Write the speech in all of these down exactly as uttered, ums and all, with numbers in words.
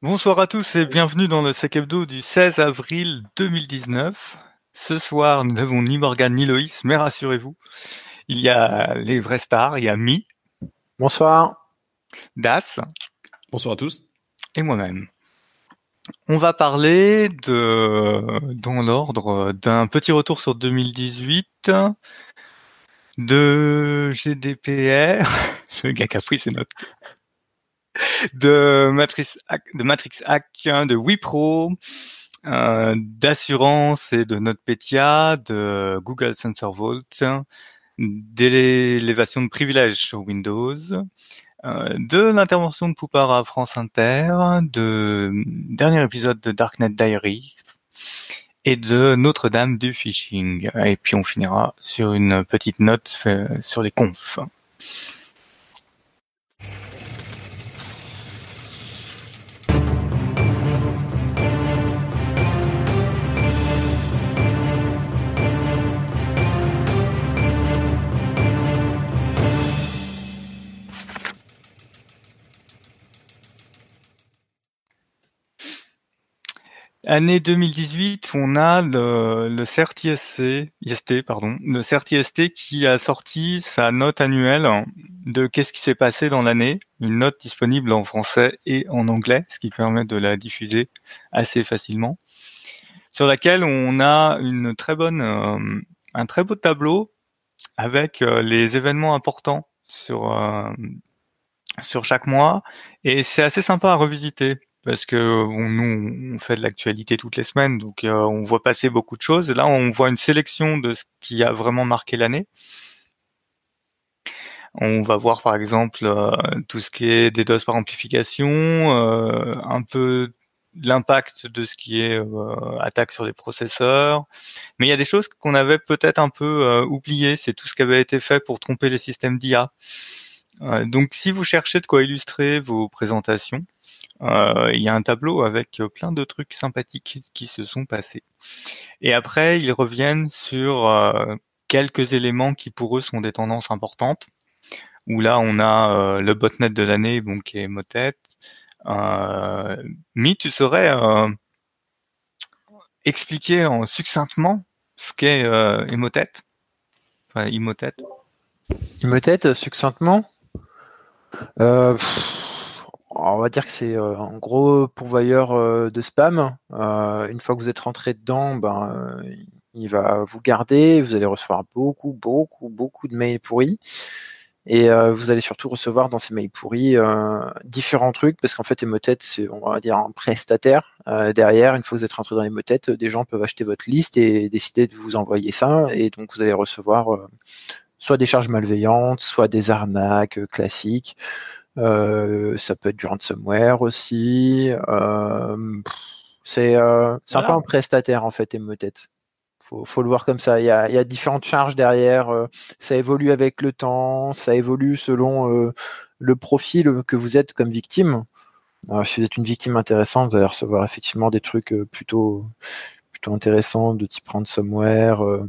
Bonsoir à tous et bienvenue dans le Sec Hebdo du seize avril deux mille dix-neuf. Ce soir, nous n'avons ni Morgane ni Loïs, mais rassurez-vous, il y a les vrais stars, il y a Mi. Bonsoir. Das. Bonsoir à tous. Et moi-même. On va parler de, dans l'ordre d'un petit retour sur deux mille dix-huit, de G D P R, le gars qui a pris ses notes. De Matrix, de Matrix Hack, de Wipro, euh, d'assurance et de NotPetya, de Google Sensor Vault, d'élévation de privilèges sur Windows, euh, de l'intervention de Poupard à France Inter, de dernier épisode de Darknet Diaries et de Notre-Dame du phishing. Et puis on finira sur une petite note sur les confs. Année deux mille dix-huit, on a le, le C E R T I S T, pardon, le C E R T I S T qui a sorti sa note annuelle de qu'est-ce qui s'est passé dans l'année, une note disponible en français et en anglais, ce qui permet de la diffuser assez facilement, sur laquelle on a une très bonne, euh, un très beau tableau avec euh, les événements importants sur euh, sur chaque mois, et c'est assez sympa à revisiter. Parce que on, nous, on fait de l'actualité toutes les semaines, donc euh, on voit passer beaucoup de choses. Là, on voit une sélection de ce qui a vraiment marqué l'année. On va voir, par exemple, euh, tout ce qui est des doses par amplification, euh, un peu l'impact de ce qui est euh, attaque sur les processeurs. Mais il y a des choses qu'on avait peut-être un peu euh, oubliées. C'est tout ce qui avait été fait pour tromper les systèmes d'I A. Euh, donc, si vous cherchez de quoi illustrer vos présentations, Euh, il y a un tableau avec plein de trucs sympathiques qui se sont passés. Et après, ils reviennent sur euh, quelques éléments qui pour eux sont des tendances importantes. Où là, on a euh, le botnet de l'année, bon, qui est Emotet. Euh, Mi, tu saurais euh, expliquer en succinctement ce qu'est euh, Emotet. Enfin, Emotet. Emotet, succinctement. Euh... On va dire que c'est euh, un gros pourvoyeur euh, de spam. Euh, une fois que vous êtes rentré dedans, ben, euh, il va vous garder. Vous allez recevoir beaucoup, beaucoup, beaucoup de mails pourris. Et euh, vous allez surtout recevoir dans ces mails pourris euh, différents trucs. Parce qu'en fait, Emotet, c'est, on va dire, un prestataire. Euh, derrière, une fois que vous êtes rentré dans Emotet, euh, des gens peuvent acheter votre liste et décider de vous envoyer ça. Et donc, vous allez recevoir euh, soit des charges malveillantes, soit des arnaques euh, classiques. Euh, ça peut être du ransomware aussi. Euh, c'est euh, c'est voilà. Un peu un prestataire en fait, Emotet. Faut, faut le voir comme ça. Il y a, il y a différentes charges derrière. Euh, ça évolue avec le temps. Ça évolue selon euh, le profil que vous êtes comme victime. Alors, si vous êtes une victime intéressante, vous allez recevoir effectivement des trucs euh, plutôt plutôt intéressants de type ransomware euh,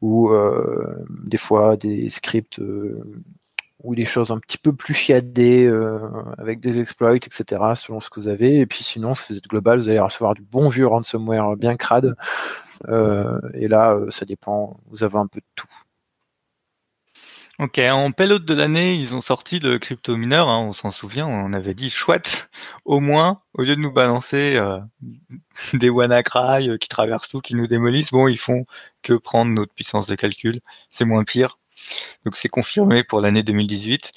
ou euh, des fois des scripts. Euh, ou des choses un petit peu plus chiadées euh, avec des exploits, et cetera, selon ce que vous avez. Et puis sinon, si vous êtes global, vous allez recevoir du bon vieux ransomware bien crade. Euh, et là, euh, ça dépend. Vous avez un peu de tout. Ok, en payload de l'année, ils ont sorti le crypto-mineur. Hein, on s'en souvient, on avait dit chouette. Au moins, au lieu de nous balancer euh, des WannaCry euh, qui traversent tout, qui nous démolissent, bon, ils font que prendre notre puissance de calcul. C'est moins pire. Donc c'est confirmé pour l'année deux mille dix-huit.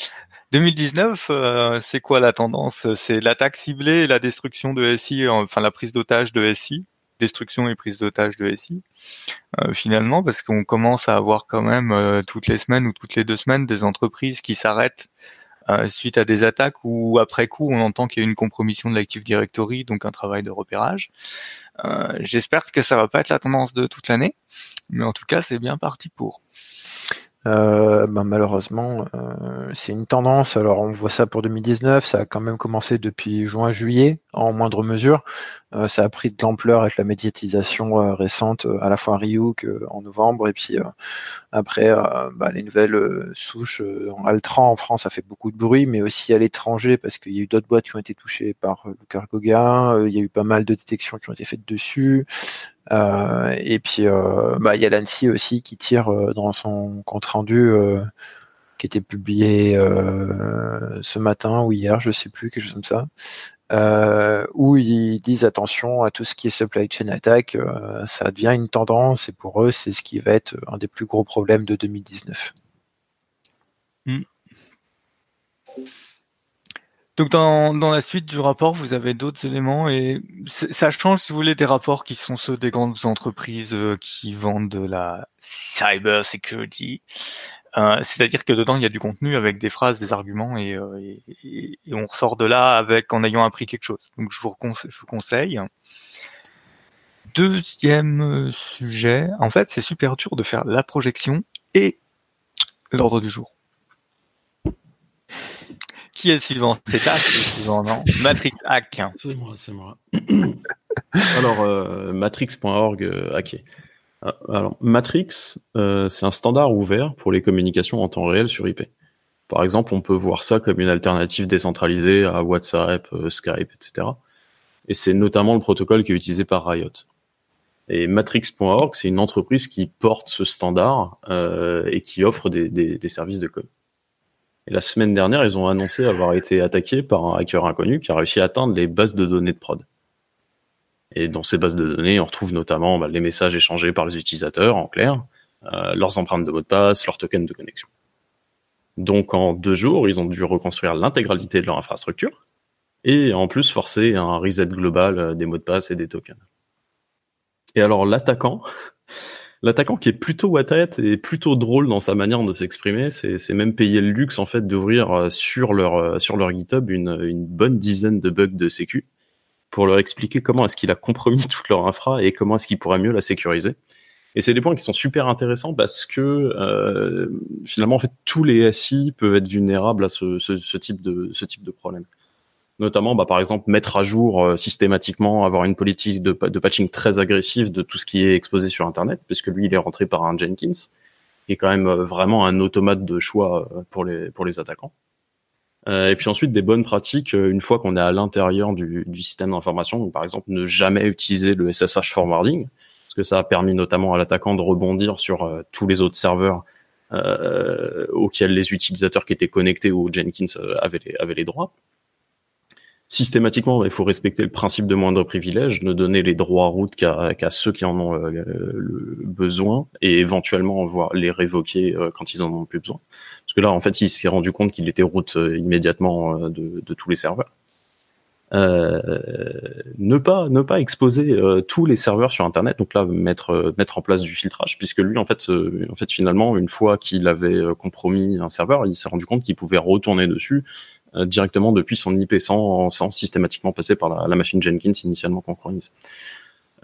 deux mille dix-neuf, euh, c'est quoi la tendance? C'est l'attaque ciblée et la destruction de S I, enfin la prise d'otage de S I, destruction et prise d'otage de S I, euh, finalement, parce qu'on commence à avoir quand même euh, toutes les semaines ou toutes les deux semaines des entreprises qui s'arrêtent euh, suite à des attaques où après coup on entend qu'il y a une compromission de l'Active Directory, donc un travail de repérage. Euh, j'espère que ça va pas être la tendance de toute l'année, mais en tout cas c'est bien parti pour. Euh, ben malheureusement euh, c'est une tendance. Alors on voit ça pour deux mille dix-neuf, ça a quand même commencé depuis juin-juillet, en moindre mesure. Euh, ça a pris de l'ampleur avec la médiatisation euh, récente, euh, à la fois à Rio euh, en novembre, et puis euh, après euh, bah, les nouvelles euh, souches euh, en Altran en France, ça fait beaucoup de bruit, mais aussi à l'étranger, parce qu'il y a eu d'autres boîtes qui ont été touchées par euh, le Cargoga, euh, il y a eu pas mal de détections qui ont été faites dessus, euh, et puis euh, bah, il y a l'A N S I aussi qui tire euh, dans son compte-rendu euh, qui était publié euh, ce matin ou hier, je sais plus, quelque chose comme ça, Euh, où ils disent attention à tout ce qui est supply chain attack, euh, ça devient une tendance, et pour eux c'est ce qui va être un des plus gros problèmes de deux mille dix-neuf. Mmh. Donc dans, dans la suite du rapport, vous avez d'autres éléments, et ça change, si vous voulez, des rapports qui sont ceux des grandes entreprises euh, qui vendent de la cyber security. Euh, c'est-à-dire que dedans il y a du contenu avec des phrases, des arguments, et, euh, et, et on ressort de là avec en ayant appris quelque chose. Donc je vous, je vous conseille. Deuxième sujet, en fait c'est super dur de faire la projection et l'ordre du jour. Qui est le suivant? C'est toi, c'est le suivant, non? Matrix hack. C'est moi, c'est moi. Alors euh, Matrix point org euh, hacké. Alors, Matrix, euh, c'est un standard ouvert pour les communications en temps réel sur I P. Par exemple, on peut voir ça comme une alternative décentralisée à WhatsApp, euh, Skype, et cetera. Et c'est notamment le protocole qui est utilisé par Riot. Et Matrix point org, c'est une entreprise qui porte ce standard euh, et qui offre des, des, des services de code. Et la semaine dernière, ils ont annoncé avoir été attaqués par un hacker inconnu qui a réussi à atteindre les bases de données de prod. Et dans ces bases de données, on retrouve notamment bah, les messages échangés par les utilisateurs, en clair, euh, leurs empreintes de mots de passe, leurs tokens de connexion. Donc en deux jours, ils ont dû reconstruire l'intégralité de leur infrastructure et en plus forcer un reset global des mots de passe et des tokens. Et alors l'attaquant, l'attaquant qui est plutôt Wattette et plutôt drôle dans sa manière de s'exprimer, c'est, c'est même payer le luxe en fait d'ouvrir sur leur sur leur GitHub une, une bonne dizaine de bugs de sécu, pour leur expliquer comment est-ce qu'il a compromis toute leur infra et comment est-ce qu'il pourrait mieux la sécuriser. Et c'est des points qui sont super intéressants parce que euh, finalement, en fait, tous les S I peuvent être vulnérables à ce, ce, ce type de ce type de problème. Notamment, bah, par exemple, mettre à jour euh, systématiquement, avoir une politique de, de patching très agressive de tout ce qui est exposé sur Internet, parce que lui, il est rentré par un Jenkins, qui est quand même euh, vraiment un automate de choix euh, pour les pour les attaquants. Et puis ensuite, des bonnes pratiques, une fois qu'on est à l'intérieur du, du système d'information, donc par exemple, ne jamais utiliser le S S H forwarding, parce que ça a permis notamment à l'attaquant de rebondir sur euh, tous les autres serveurs euh, auxquels les utilisateurs qui étaient connectés au Jenkins euh, avaient, les, avaient les droits. Systématiquement, il faut respecter le principe de moindre privilège, ne donner les droits à route qu'à, qu'à ceux qui en ont euh, le besoin, et éventuellement voir les révoquer euh, quand ils en ont plus besoin. Parce que là, en fait, il s'est rendu compte qu'il était route euh, immédiatement euh, de, de tous les serveurs. Euh, ne pas, ne pas exposer euh, tous les serveurs sur Internet. Donc là, mettre, euh, mettre en place du filtrage, puisque lui, en fait, euh, en fait, finalement, une fois qu'il avait compromis un serveur, il s'est rendu compte qu'il pouvait retourner dessus euh, directement depuis son I P sans, sans systématiquement passer par la, la machine Jenkins initialement concurrente.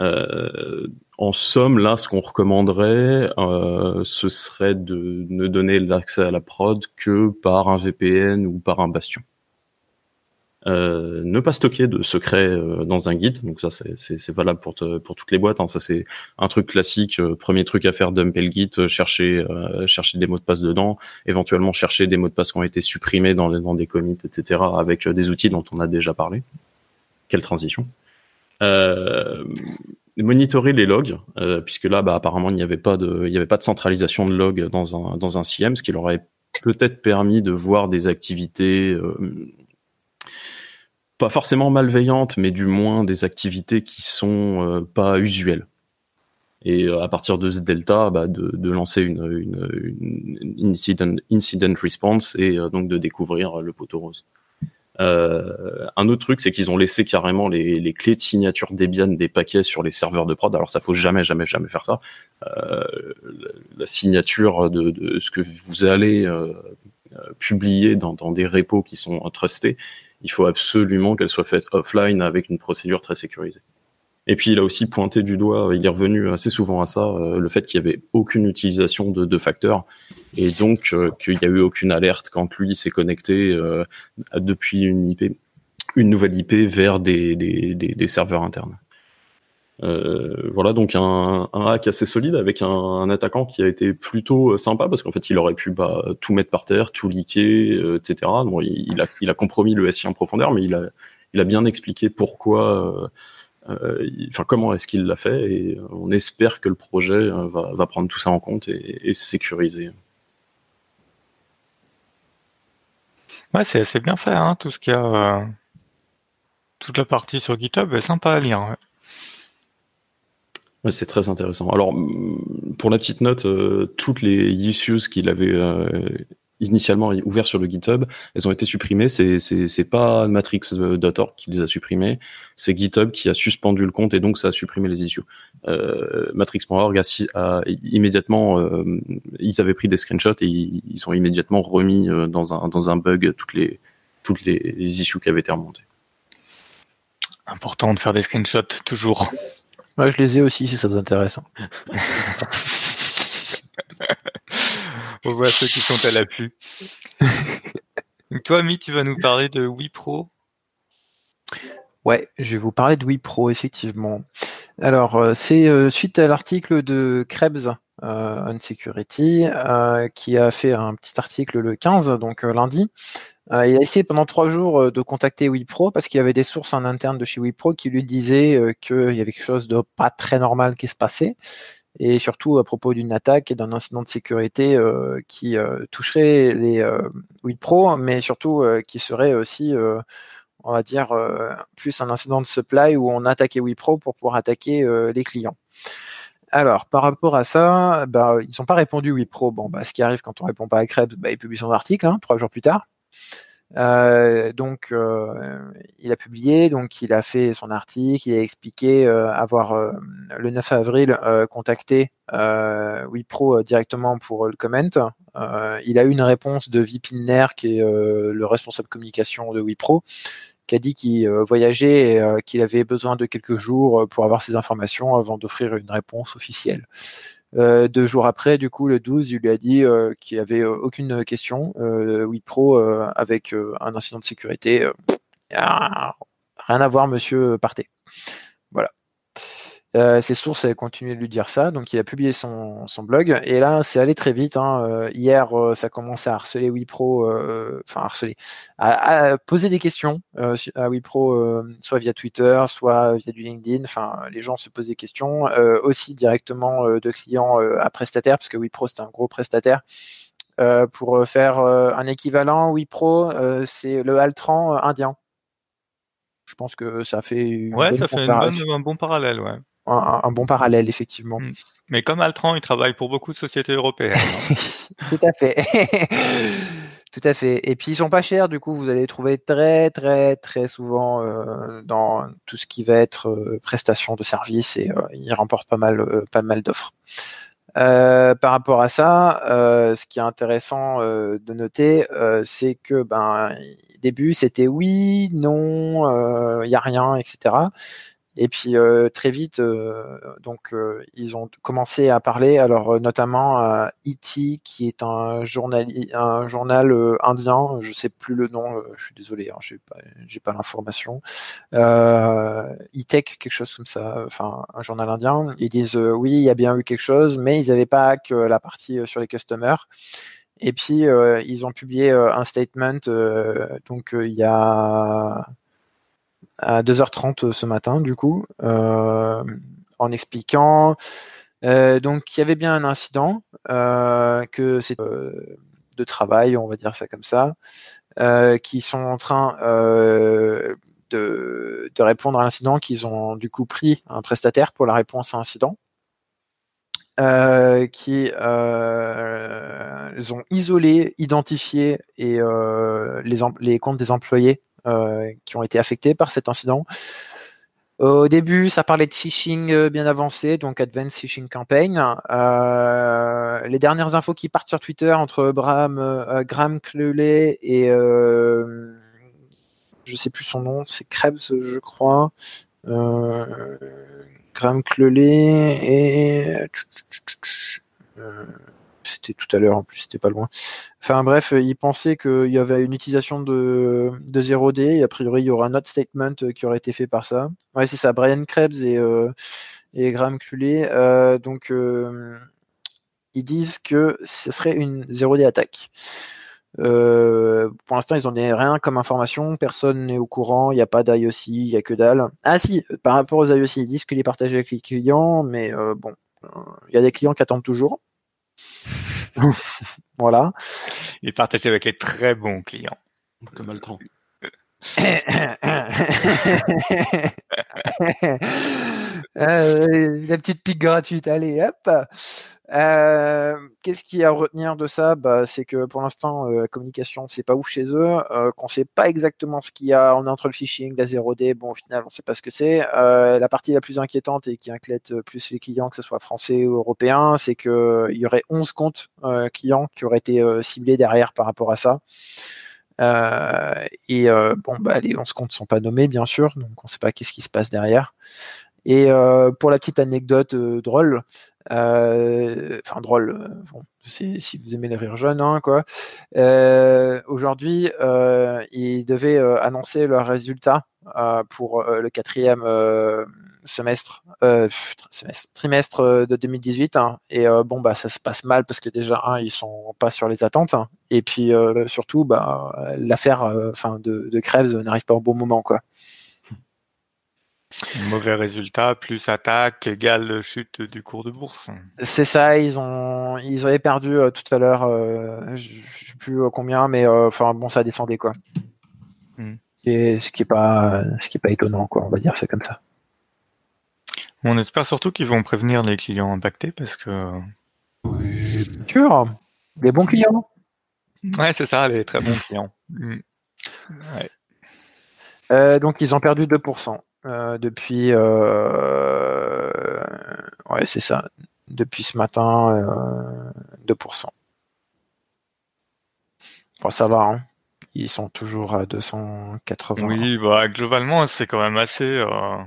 Euh, en somme, là, ce qu'on recommanderait, euh, ce serait de ne donner l'accès à la prod que par un V P N ou par un bastion. Euh, ne pas stocker de secrets euh, dans un guide. Donc ça, c'est, c'est, c'est valable pour, te, pour toutes les boîtes. Hein. Ça, c'est un truc classique. Euh, premier truc à faire, dumper le guide, euh, chercher, euh, chercher des mots de passe dedans, éventuellement chercher des mots de passe qui ont été supprimés dans, les, dans des commits, et cetera, avec euh, des outils dont on a déjà parlé. Quelle transition. Euh, monitorer les logs, euh, puisque là, bah, apparemment, il n'y avait pas de, il n'y avait pas de centralisation de logs dans un dans un C M, ce qui leur aurait peut-être permis de voir des activités euh, pas forcément malveillantes, mais du moins des activités qui sont euh, pas usuelles. Et euh, à partir de ce delta, bah, de, de lancer une, une, une incident, incident response et euh, donc de découvrir le poteau rose. Euh, un autre truc, c'est qu'ils ont laissé carrément les, les clés de signature Debian des paquets sur les serveurs de prod. Alors ça, faut jamais, jamais, jamais faire ça. Euh, la signature de, de ce que vous allez euh, publier dans, dans des repos qui sont trustés, il faut absolument qu'elle soit faite offline avec une procédure très sécurisée. Et puis il a aussi pointé du doigt, il est revenu assez souvent à ça, le fait qu'il y avait aucune utilisation de deux facteurs et donc euh, qu'il y a eu aucune alerte quand lui s'est connecté euh, depuis une I P une nouvelle I P vers des, des, des, des serveurs internes. Euh, voilà, donc un, un hack assez solide avec un, un attaquant qui a été plutôt sympa, parce qu'en fait il aurait pu bah, tout mettre par terre, tout leaker, euh, et cetera. Bon, il, il, a, il a compromis le S I en profondeur, mais il a, il a bien expliqué pourquoi, enfin euh, euh, comment est-ce qu'il l'a fait, et on espère que le projet va, va prendre tout ça en compte et, et sécuriser. Ouais, c'est, c'est bien fait, hein, tout ce qu'il y a, euh, toute la partie sur GitHub est sympa à lire. Ouais. C'est très intéressant. Alors, pour la petite note, euh, toutes les issues qu'il avait euh, initialement ouvertes sur le GitHub, elles ont été supprimées. C'est, c'est, c'est pas Matrix point org qui les a supprimées, c'est GitHub qui a suspendu le compte et donc ça a supprimé les issues. Euh, Matrix point org a, a immédiatement, euh, ils avaient pris des screenshots et ils, ils sont immédiatement remis dans un dans un bug toutes les toutes les issues qui avaient été remontées. Important de faire des screenshots toujours. Ouais, je les ai aussi si ça vous intéresse. On voit ceux qui sont à l'appui. Toi, Ami, tu vas nous parler de Wipro. Ouais, je vais vous parler de Wipro, effectivement. Alors, c'est euh, suite à l'article de Krebs, euh, On Security, euh, qui a fait un petit article le quinze, donc euh, lundi. Euh, il a essayé pendant trois jours euh, de contacter Wipro parce qu'il y avait des sources en interne de chez Wipro qui lui disaient euh, qu'il y avait quelque chose de pas très normal qui se passait, et surtout à propos d'une attaque et d'un incident de sécurité euh, qui euh, toucherait les euh, Wipro, mais surtout euh, qui serait aussi, euh, on va dire, euh, plus un incident de supply où on attaquait Wipro pour pouvoir attaquer euh, les clients. Alors, par rapport à ça, bah, ils n'ont pas répondu Wipro. Bon, bah, ce qui arrive quand on ne répond pas à Krebs, bah, il publie son article hein, trois jours plus tard. Euh, donc euh, il a publié, donc il a fait son article, il a expliqué euh, avoir euh, le neuf avril euh, contacté euh, Wipro euh, directement pour euh, le comment. Euh, il a eu une réponse de Vipin Nair, qui est euh, le responsable communication de Wipro, qui a dit qu'il euh, voyageait et euh, qu'il avait besoin de quelques jours euh, pour avoir ces informations avant d'offrir une réponse officielle. Euh, deux jours après, du coup, le douze, il lui a dit euh, qu'il n'y avait euh, aucune question. Euh, Wipro, euh, avec euh, un incident de sécurité, euh, ah, rien à voir, monsieur, partez. Voilà. Euh, ses sources avaient continué de lui dire ça, donc il a publié son, son blog, et là, c'est allé très vite. Hein. Euh, hier, euh, ça commençait à harceler Wipro, euh, enfin, harceler, à, à poser des questions euh, à Wipro, euh, soit via Twitter, soit via du LinkedIn. Enfin, les gens se posent des questions, euh, aussi directement euh, de clients euh, à prestataires, parce que Wipro, c'est un gros prestataire. Euh, pour faire euh, un équivalent, Wipro, euh, c'est le Altran euh, indien. Je pense que ça fait une ouais, bonne ça fait une bonne, un bon parallèle, ouais. Un, un bon parallèle, effectivement. Mais comme Altran, il travaille pour beaucoup de sociétés européennes. Tout à fait. Tout à fait. Et puis, ils sont pas chers, du coup, vous allez les trouver très, très, très souvent euh, dans tout ce qui va être euh, prestation de services, et euh, ils remportent pas mal, euh, pas mal d'offres. Euh, par rapport à ça, euh, ce qui est intéressant euh, de noter, euh, c'est que, ben, début, c'était oui, non, euh, y a rien, et cetera. Et puis euh, très vite, euh, donc euh, ils ont commencé à parler, alors euh, notamment à E T, qui est un journal, un journal euh, indien. Je sais plus le nom, euh, je suis désolé, hein, j'ai pas, j'ai pas l'information. Euh, E-Tech, quelque chose comme ça, enfin euh, un journal indien. Ils disent euh, oui, il y a bien eu quelque chose, mais ils n'avaient pas que la partie euh, sur les customers. Et puis euh, ils ont publié euh, un statement, euh, donc il euh, y a à deux heures trente ce matin, du coup, euh, en expliquant euh, donc il y avait bien un incident, euh, que c'est euh, de travail, on va dire ça comme ça, euh, qui sont en train euh, de, de répondre à l'incident, qu'ils ont du coup pris un prestataire pour la réponse à l'incident, euh, qui euh, ils ont isolé, identifié et euh, les, em- les comptes des employés Euh, qui ont été affectés par cet incident. Au début, ça parlait de phishing euh, bien avancé, donc Advanced Phishing Campaign. Euh, les dernières infos qui partent sur Twitter entre Graham, euh, Graham Cluley et euh, je sais plus son nom, c'est Krebs, je crois. Euh, Graham Cluley et euh, c'était tout à l'heure en plus, c'était pas loin. Enfin bref, ils pensaient qu'il y avait une utilisation de, de zéro D, et a priori il y aura un not statement qui aurait été fait par ça. Ouais, c'est ça, Brian Krebs et, euh, et Graham Cluley. Euh, donc euh, ils disent que ce serait une zéro D attaque. Euh, pour l'instant, ils n'en ont rien comme information, personne n'est au courant, il n'y a pas d'I O C, il n'y a que dalle. Ah si, par rapport aux I O C, ils disent qu'ils les partagent avec les clients, mais euh, bon, il y a des clients qui attendent toujours. Voilà. Ils partagent avec les très bons clients. Comme Altran. euh, la petite pique gratuite, allez hop. Euh, qu'est-ce qu'il y a à retenir de ça? Bah, c'est que pour l'instant euh, la communication c'est pas ouf chez eux, euh, qu'on sait pas exactement ce qu'il y a, on est entre le phishing, la zéro D, bon au final on sait pas ce que c'est. Euh, la partie la plus inquiétante et qui inquiète plus les clients, que ce soit français ou européens, c'est que il y aurait onze comptes euh, clients qui auraient été euh, ciblés derrière par rapport à ça. Euh, et euh, bon bah les onze comptes sont pas nommés bien sûr, donc on sait pas qu'est-ce qui se passe derrière. Et euh, pour la petite anecdote euh, drôle, euh, enfin drôle, bon, c'est, si vous aimez les rires jeunes, hein, quoi. Euh, aujourd'hui, euh, ils devaient euh, annoncer leurs résultats euh, pour euh, le quatrième euh, semestre, euh, semestre, trimestre de deux mille dix-huit. Hein, et euh, bon, bah ça se passe mal parce que déjà, un, ils sont pas sur les attentes. Hein, et puis euh, surtout, bah l'affaire, enfin euh, de, de Krebs n'arrive pas au bon moment, quoi. Mauvais résultat, plus attaque, égale chute du cours de bourse. C'est ça, ils ont, ils avaient perdu euh, tout à l'heure, euh, je ne sais plus combien, mais enfin euh, bon, ça descendait quoi. Mm. Et ce qui est pas, ce qui est pas étonnant quoi, on va dire, c'est comme ça. On espère surtout qu'ils vont prévenir les clients impactés parce que. Oui, bien sûr, les bons clients. Ouais, c'est ça, les très bons clients. Mm. Ouais. Euh, donc ils ont perdu deux pour cent. Euh, depuis euh, ouais c'est ça depuis ce matin euh, deux pour cent. Bon ça va hein. Ils sont toujours à deux cent quatre-vingts. Oui bah globalement c'est quand même assez euh,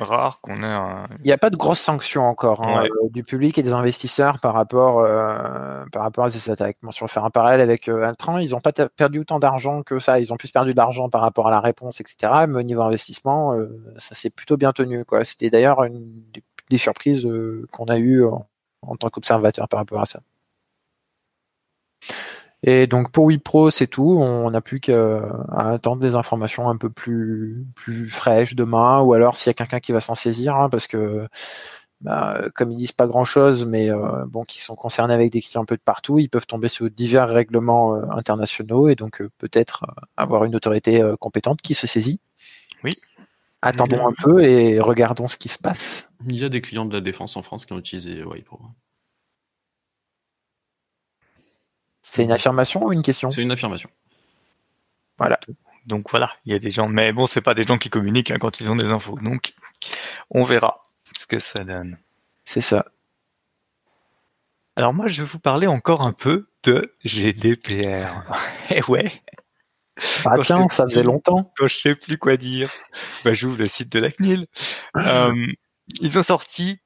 rare qu'on ait un... Il n'y a pas de grosses sanctions encore hein, ouais. euh, du public et des investisseurs par rapport euh, par rapport à ces attaques. Bon, si on fait un parallèle avec euh, Altran, ils n'ont pas t- perdu autant d'argent que ça, ils ont plus perdu de l'argent par rapport à la réponse, et cetera. Mais au niveau investissement, euh, ça s'est plutôt bien tenu, quoi. C'était d'ailleurs une des, des surprises euh, qu'on a eues en, en tant qu'observateur par rapport à ça. Et donc pour Wipro, c'est tout. On n'a plus qu'à attendre des informations un peu plus plus fraîches demain, ou alors s'il y a quelqu'un qui va s'en saisir, hein, parce que bah, comme ils disent pas grand-chose, mais euh, bon, qui sont concernés avec des clients un peu de partout, ils peuvent tomber sur divers règlements euh, internationaux et donc euh, peut-être euh, avoir une autorité euh, compétente qui se saisit. Oui. Attendons un peu et regardons ce qui se passe. Il y a des clients de la défense en France qui ont utilisé Wipro. C'est une affirmation ou une question ? C'est une affirmation. Voilà. Donc voilà, il y a des gens, mais bon, c'est pas des gens qui communiquent hein, quand ils ont des infos. Donc, on verra ce que ça donne. C'est ça. Alors moi, je vais vous parler encore un peu de G D P R. Eh ouais. Ah tiens, ça faisait longtemps. Quand je sais plus quoi dire, bah, j'ouvre le site de la C N I L. euh, ils ont sorti.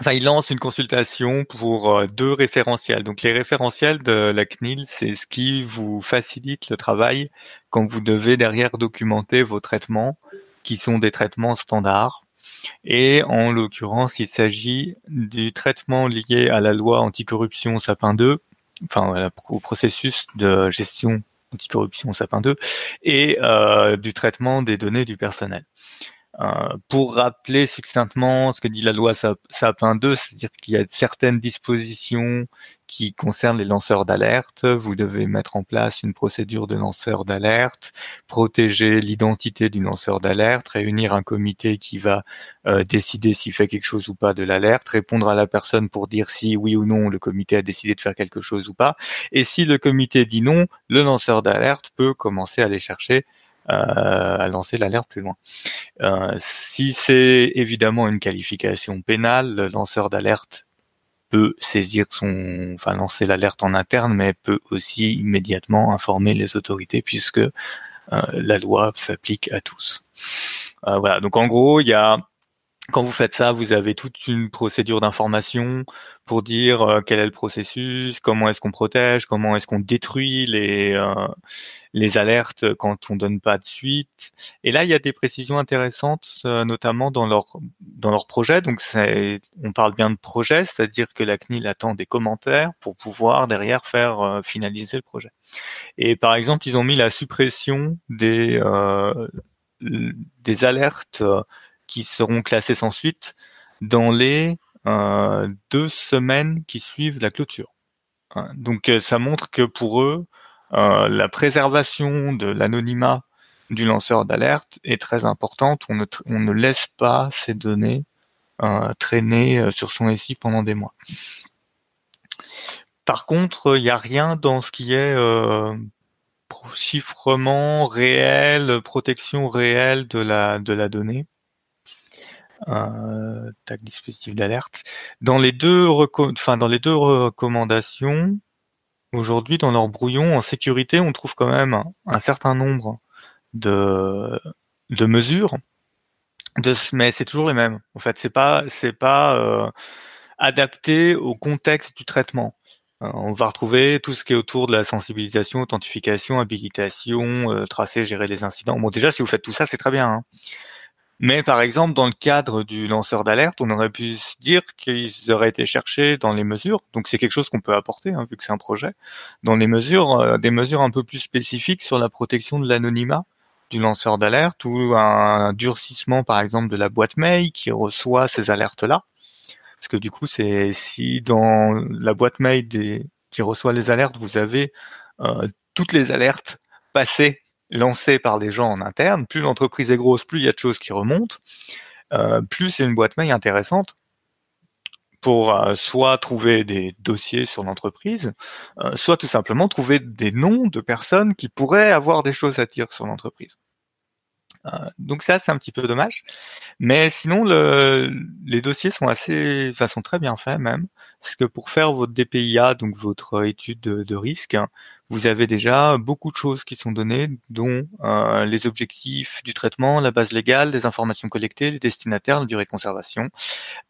Enfin, il lance une consultation pour deux référentiels. Donc, les référentiels de la C N I L, c'est ce qui vous facilite le travail quand vous devez derrière documenter vos traitements, qui sont des traitements standards. Et en l'occurrence, il s'agit du traitement lié à la loi anticorruption Sapin deux, enfin au processus de gestion anticorruption Sapin deux, et euh, du traitement des données du personnel. Euh, pour rappeler succinctement ce que dit la loi Sapin deux, c'est-à-dire qu'il y a certaines dispositions qui concernent les lanceurs d'alerte. Vous devez mettre en place une procédure de lanceur d'alerte, protéger l'identité du lanceur d'alerte, réunir un comité qui va euh, décider s'il fait quelque chose ou pas de l'alerte, répondre à la personne pour dire si oui ou non le comité a décidé de faire quelque chose ou pas. Et si le comité dit non, le lanceur d'alerte peut commencer à aller chercher Euh, à lancer l'alerte plus loin. Euh, si c'est évidemment une qualification pénale, le lanceur d'alerte peut saisir son, enfin lancer l'alerte en interne, mais peut aussi immédiatement informer les autorités puisque euh, la loi s'applique à tous. Euh, voilà. Donc en gros, il y a Quand vous faites ça, vous avez toute une procédure d'information pour dire euh, quel est le processus, comment est-ce qu'on protège, comment est-ce qu'on détruit les euh, les alertes quand on donne pas de suite. Et là, il y a des précisions intéressantes, euh, notamment dans leur dans leur projet. Donc, c'est, on parle bien de projet, c'est-à-dire que la C N I L attend des commentaires pour pouvoir derrière faire euh, finaliser le projet. Et par exemple, ils ont mis la suppression des euh, des alertes euh, qui seront classés sans suite dans les euh, deux semaines qui suivent la clôture. Donc, ça montre que pour eux, euh, la préservation de l'anonymat du lanceur d'alerte est très importante. On ne, tr- on ne laisse pas ces données euh, traîner sur son S I pendant des mois. Par contre, il n'y a rien dans ce qui est euh, chiffrement réel, protection réelle de la, de la donnée. Euh, tac, dispositif d'alerte. Dans les deux reco- enfin, dans les deux recommandations, aujourd'hui, dans leur brouillon, en sécurité, on trouve quand même un certain nombre de, de mesures, de, mais c'est toujours les mêmes. En fait, c'est pas, c'est pas, euh, adapté au contexte du traitement. Euh, on va retrouver tout ce qui est autour de la sensibilisation, authentification, habilitation, euh, tracer, gérer les incidents. Bon, déjà, si vous faites tout ça, c'est très bien, hein. Mais par exemple, dans le cadre du lanceur d'alerte, on aurait pu se dire qu'ils auraient été cherchés dans les mesures. Donc c'est quelque chose qu'on peut apporter, hein, vu que c'est un projet. Dans les mesures, euh, des mesures un peu plus spécifiques sur la protection de l'anonymat du lanceur d'alerte ou un durcissement, par exemple, de la boîte mail qui reçoit ces alertes-là. Parce que du coup, c'est si dans la boîte mail des, qui reçoit les alertes, vous avez euh, toutes les alertes passées lancé par des gens en interne, plus l'entreprise est grosse, plus il y a de choses qui remontent, euh, plus c'est une boîte mail intéressante pour euh, soit trouver des dossiers sur l'entreprise, euh, soit tout simplement trouver des noms de personnes qui pourraient avoir des choses à dire sur l'entreprise. Euh, donc ça, c'est un petit peu dommage. Mais sinon, le, les dossiers sont assez, enfin, sont très bien faits même, parce que pour faire votre D P I A, donc votre étude de, de risque, vous avez déjà beaucoup de choses qui sont données, dont euh, les objectifs du traitement, la base légale, les informations collectées, les destinataires, la durée de conservation,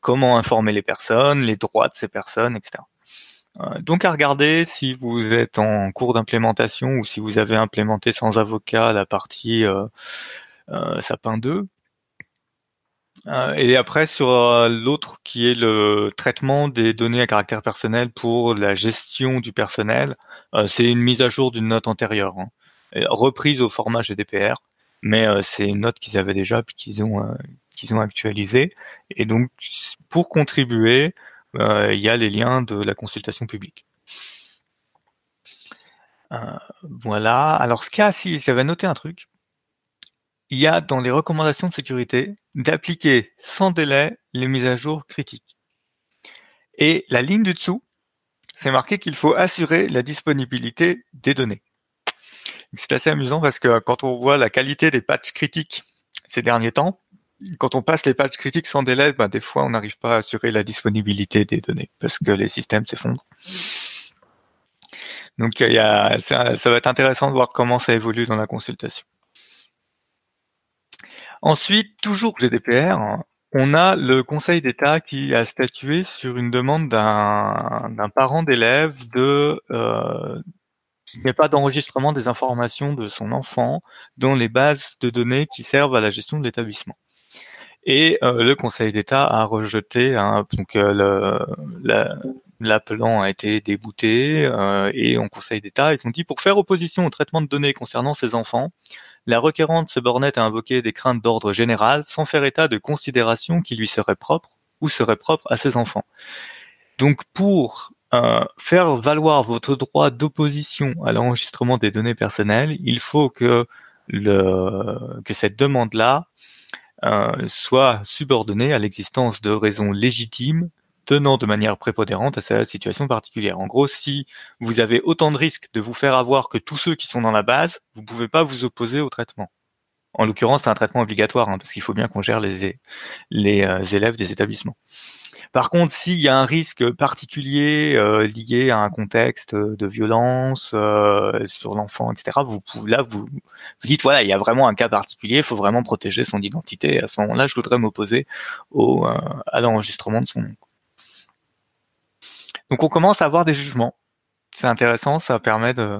comment informer les personnes, les droits de ces personnes, et cetera. Euh, donc à regarder si vous êtes en cours d'implémentation ou si vous avez implémenté sans avocat la partie euh, Euh, Sapin deux. Euh, et après, sur euh, l'autre qui est le traitement des données à caractère personnel pour la gestion du personnel, euh, c'est une mise à jour d'une note antérieure, hein, reprise au format G D P R, mais euh, c'est une note qu'ils avaient déjà puis qu'ils ont, euh, qu'ils ont actualisée. Et donc, pour contribuer, euh, il y a les liens de la consultation publique. Euh, voilà. Alors, ce cas, si j'avais noté un truc. Il y a dans les recommandations de sécurité d'appliquer sans délai les mises à jour critiques. Et la ligne du dessous, c'est marqué qu'il faut assurer la disponibilité des données. C'est assez amusant parce que quand on voit la qualité des patchs critiques ces derniers temps, quand on passe les patchs critiques sans délai, ben des fois on n'arrive pas à assurer la disponibilité des données parce que les systèmes s'effondrent. Donc il y a, ça, ça va être intéressant de voir comment ça évolue dans la consultation. Ensuite, toujours G D P R, on a le Conseil d'État qui a statué sur une demande d'un, d'un parent d'élève de euh, qui n'est pas d'enregistrement des informations de son enfant dans les bases de données qui servent à la gestion de l'établissement. Et euh, le Conseil d'État a rejeté, hein, donc euh, le, la, l'appelant a été débouté euh, et en Conseil d'État, ils ont dit pour faire opposition au traitement de données concernant ses enfants, la requérante se bornait à invoquer des craintes d'ordre général sans faire état de considérations qui lui seraient propres ou seraient propres à ses enfants. Donc pour euh, faire valoir votre droit d'opposition à l'enregistrement des données personnelles, il faut que, le, que cette demande-là euh, soit subordonnée à l'existence de raisons légitimes tenant de manière prépondérante à sa situation particulière. En gros, si vous avez autant de risques de vous faire avoir que tous ceux qui sont dans la base, vous ne pouvez pas vous opposer au traitement. En l'occurrence, c'est un traitement obligatoire, hein, parce qu'il faut bien qu'on gère les, les euh, élèves des établissements. Par contre, s'il y a un risque particulier euh, lié à un contexte de violence euh, sur l'enfant, et cetera, vous là vous vous dites voilà, il y a vraiment un cas particulier, il faut vraiment protéger son identité. Et à ce moment-là, je voudrais m'opposer au euh, à l'enregistrement de son nom. Donc on commence à avoir des jugements. C'est intéressant, ça permet de,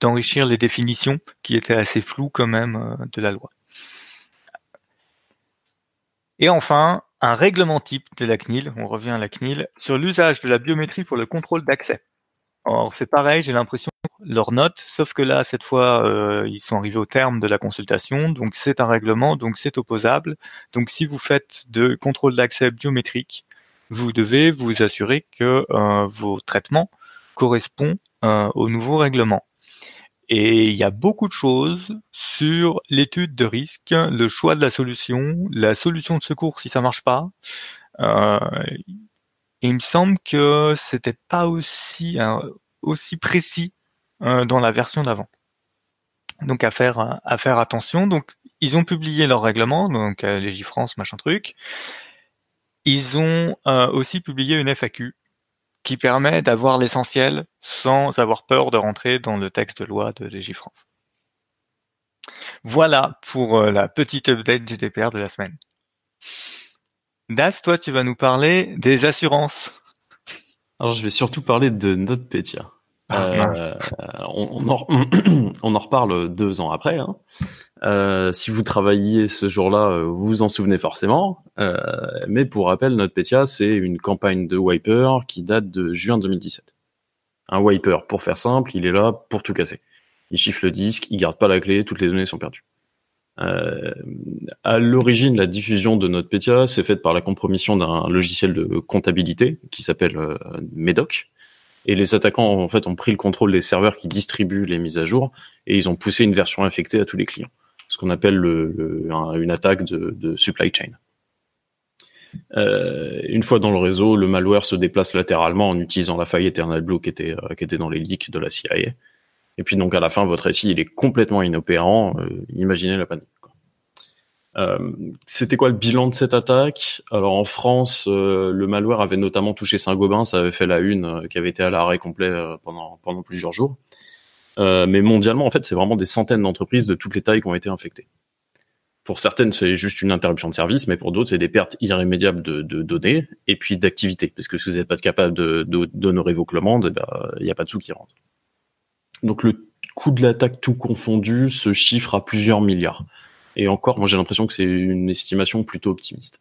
d'enrichir les définitions qui étaient assez floues quand même euh, de la loi. Et enfin, un règlement type de la C N I L, on revient à la C N I L, sur l'usage de la biométrie pour le contrôle d'accès. Alors c'est pareil, j'ai l'impression, leur note, sauf que là, cette fois, euh, ils sont arrivés au terme de la consultation, donc c'est un règlement, donc c'est opposable. Donc si vous faites de contrôle d'accès biométrique, vous devez vous assurer que euh, vos traitements correspondent euh, au nouveau règlement. Et il y a beaucoup de choses sur l'étude de risque, le choix de la solution, la solution de secours si ça marche pas. Euh, et il me semble que c'était pas aussi hein, aussi précis euh, dans la version d'avant. Donc à faire à faire attention. Donc ils ont publié leur règlement, donc euh, Légifrance machin truc. Ils ont euh, aussi publié une F A Q qui permet d'avoir l'essentiel sans avoir peur de rentrer dans le texte de loi de Légifrance. Voilà pour la petite update G D P R de la semaine. Das, toi, tu vas nous parler des assurances. Alors, je vais surtout parler de NotPetya. Ah, euh, on, on, en, on en reparle deux ans après. Hein. Euh, si vous travailliez ce jour-là, vous vous en souvenez forcément. Euh, mais pour rappel, NotPetya, c'est une campagne de wiper qui date de juin deux mille dix-sept. Un wiper, pour faire simple, il est là pour tout casser. Il chiffre le disque, il garde pas la clé, toutes les données sont perdues. Euh, à l'origine, la diffusion de NotPetya s'est faite par la compromission d'un logiciel de comptabilité qui s'appelle euh, Medoc. Et les attaquants, en fait, ont pris le contrôle des serveurs qui distribuent les mises à jour et ils ont poussé une version infectée à tous les clients. Ce qu'on appelle le, le, un, une attaque de, de supply chain. Euh, une fois dans le réseau, le malware se déplace latéralement en utilisant la faille Eternal Blue qui était, euh, qui était dans les leaks de la C I A. Et puis donc à la fin, votre S I, il est complètement inopérant. Euh, imaginez la panique. Quoi. Euh, c'était quoi le bilan de cette attaque? Alors en France, euh, le malware avait notamment touché Saint-Gobain. Ça avait fait la une euh, qui avait été à l'arrêt complet euh, pendant, pendant plusieurs jours. Euh, mais mondialement, en fait, c'est vraiment des centaines d'entreprises de toutes les tailles qui ont été infectées. Pour certaines, c'est juste une interruption de service, mais pour d'autres, c'est des pertes irrémédiables de, de données et puis d'activité, parce que si vous n'êtes pas capable de, de, d'honorer vos commandes, il eh ben, y a pas de sous qui rentrent. Donc le coût de l'attaque tout confondu se chiffre à plusieurs milliards. Et encore, moi j'ai l'impression que c'est une estimation plutôt optimiste.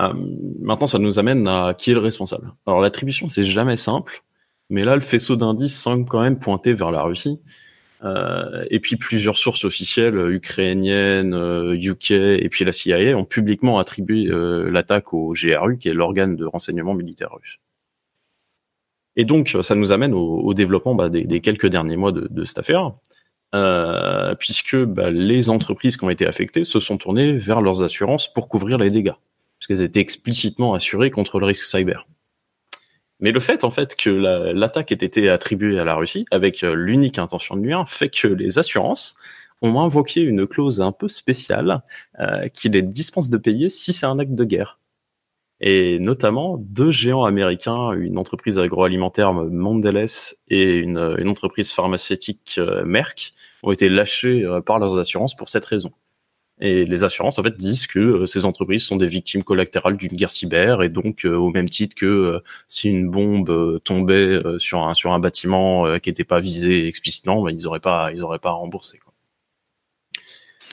Euh, maintenant, ça nous amène à qui est le responsable. Alors l'attribution, c'est jamais simple. Mais là, le faisceau d'indices semble quand même pointer vers la Russie. Euh, et puis plusieurs sources officielles, ukrainiennes, U K et puis la C I A, ont publiquement attribué euh, l'attaque au G R U, qui est l'organe de renseignement militaire russe. Et donc, ça nous amène au, au développement bah, des, des quelques derniers mois de, de cette affaire, euh, puisque bah, les entreprises qui ont été affectées se sont tournées vers leurs assurances pour couvrir les dégâts, parce qu'elles étaient explicitement assurées contre le risque cyber. Mais le fait, en fait, que la, l'attaque ait été attribuée à la Russie avec l'unique intention de nuire fait que les assurances ont invoqué une clause un peu spéciale euh, qui les dispense de payer si c'est un acte de guerre. Et notamment, deux géants américains, une entreprise agroalimentaire Mondelez et une, une entreprise pharmaceutique euh, Merck, ont été lâchés euh, par leurs assurances pour cette raison. Et les assurances, en fait, disent que euh, ces entreprises sont des victimes collatérales d'une guerre cyber et donc euh, au même titre que euh, si une bombe euh, tombait euh, sur un sur un bâtiment euh, qui n'était pas visé explicitement, bah, ils auraient pas ils auraient pas à rembourser. Quoi.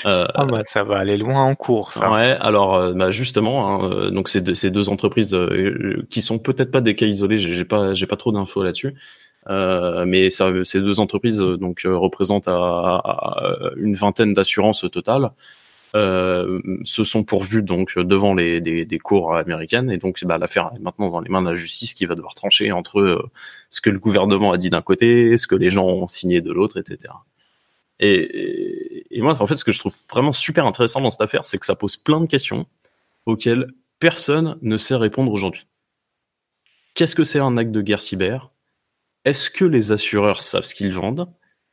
Euh, ah bah ça va aller loin en cours. Ça. Ouais. Alors euh, bah justement, hein, donc ces deux, ces deux entreprises euh, qui sont peut-être pas des cas isolés, j'ai, j'ai pas j'ai pas trop d'infos là-dessus. Euh, mais ça, ces deux entreprises donc euh, représentent à, à, à une vingtaine d'assurances totales. Euh, se sont pourvus donc devant les des, des cours américaines et donc bah, l'affaire est maintenant dans les mains de la justice qui va devoir trancher entre euh, ce que le gouvernement a dit d'un côté, ce que les gens ont signé de l'autre, et cetera. Et, et, et moi en fait ce que je trouve vraiment super intéressant dans cette affaire, c'est que ça pose plein de questions auxquelles personne ne sait répondre aujourd'hui. Qu'est-ce que c'est un acte de guerre cyber? Est-ce que les assureurs savent ce qu'ils vendent?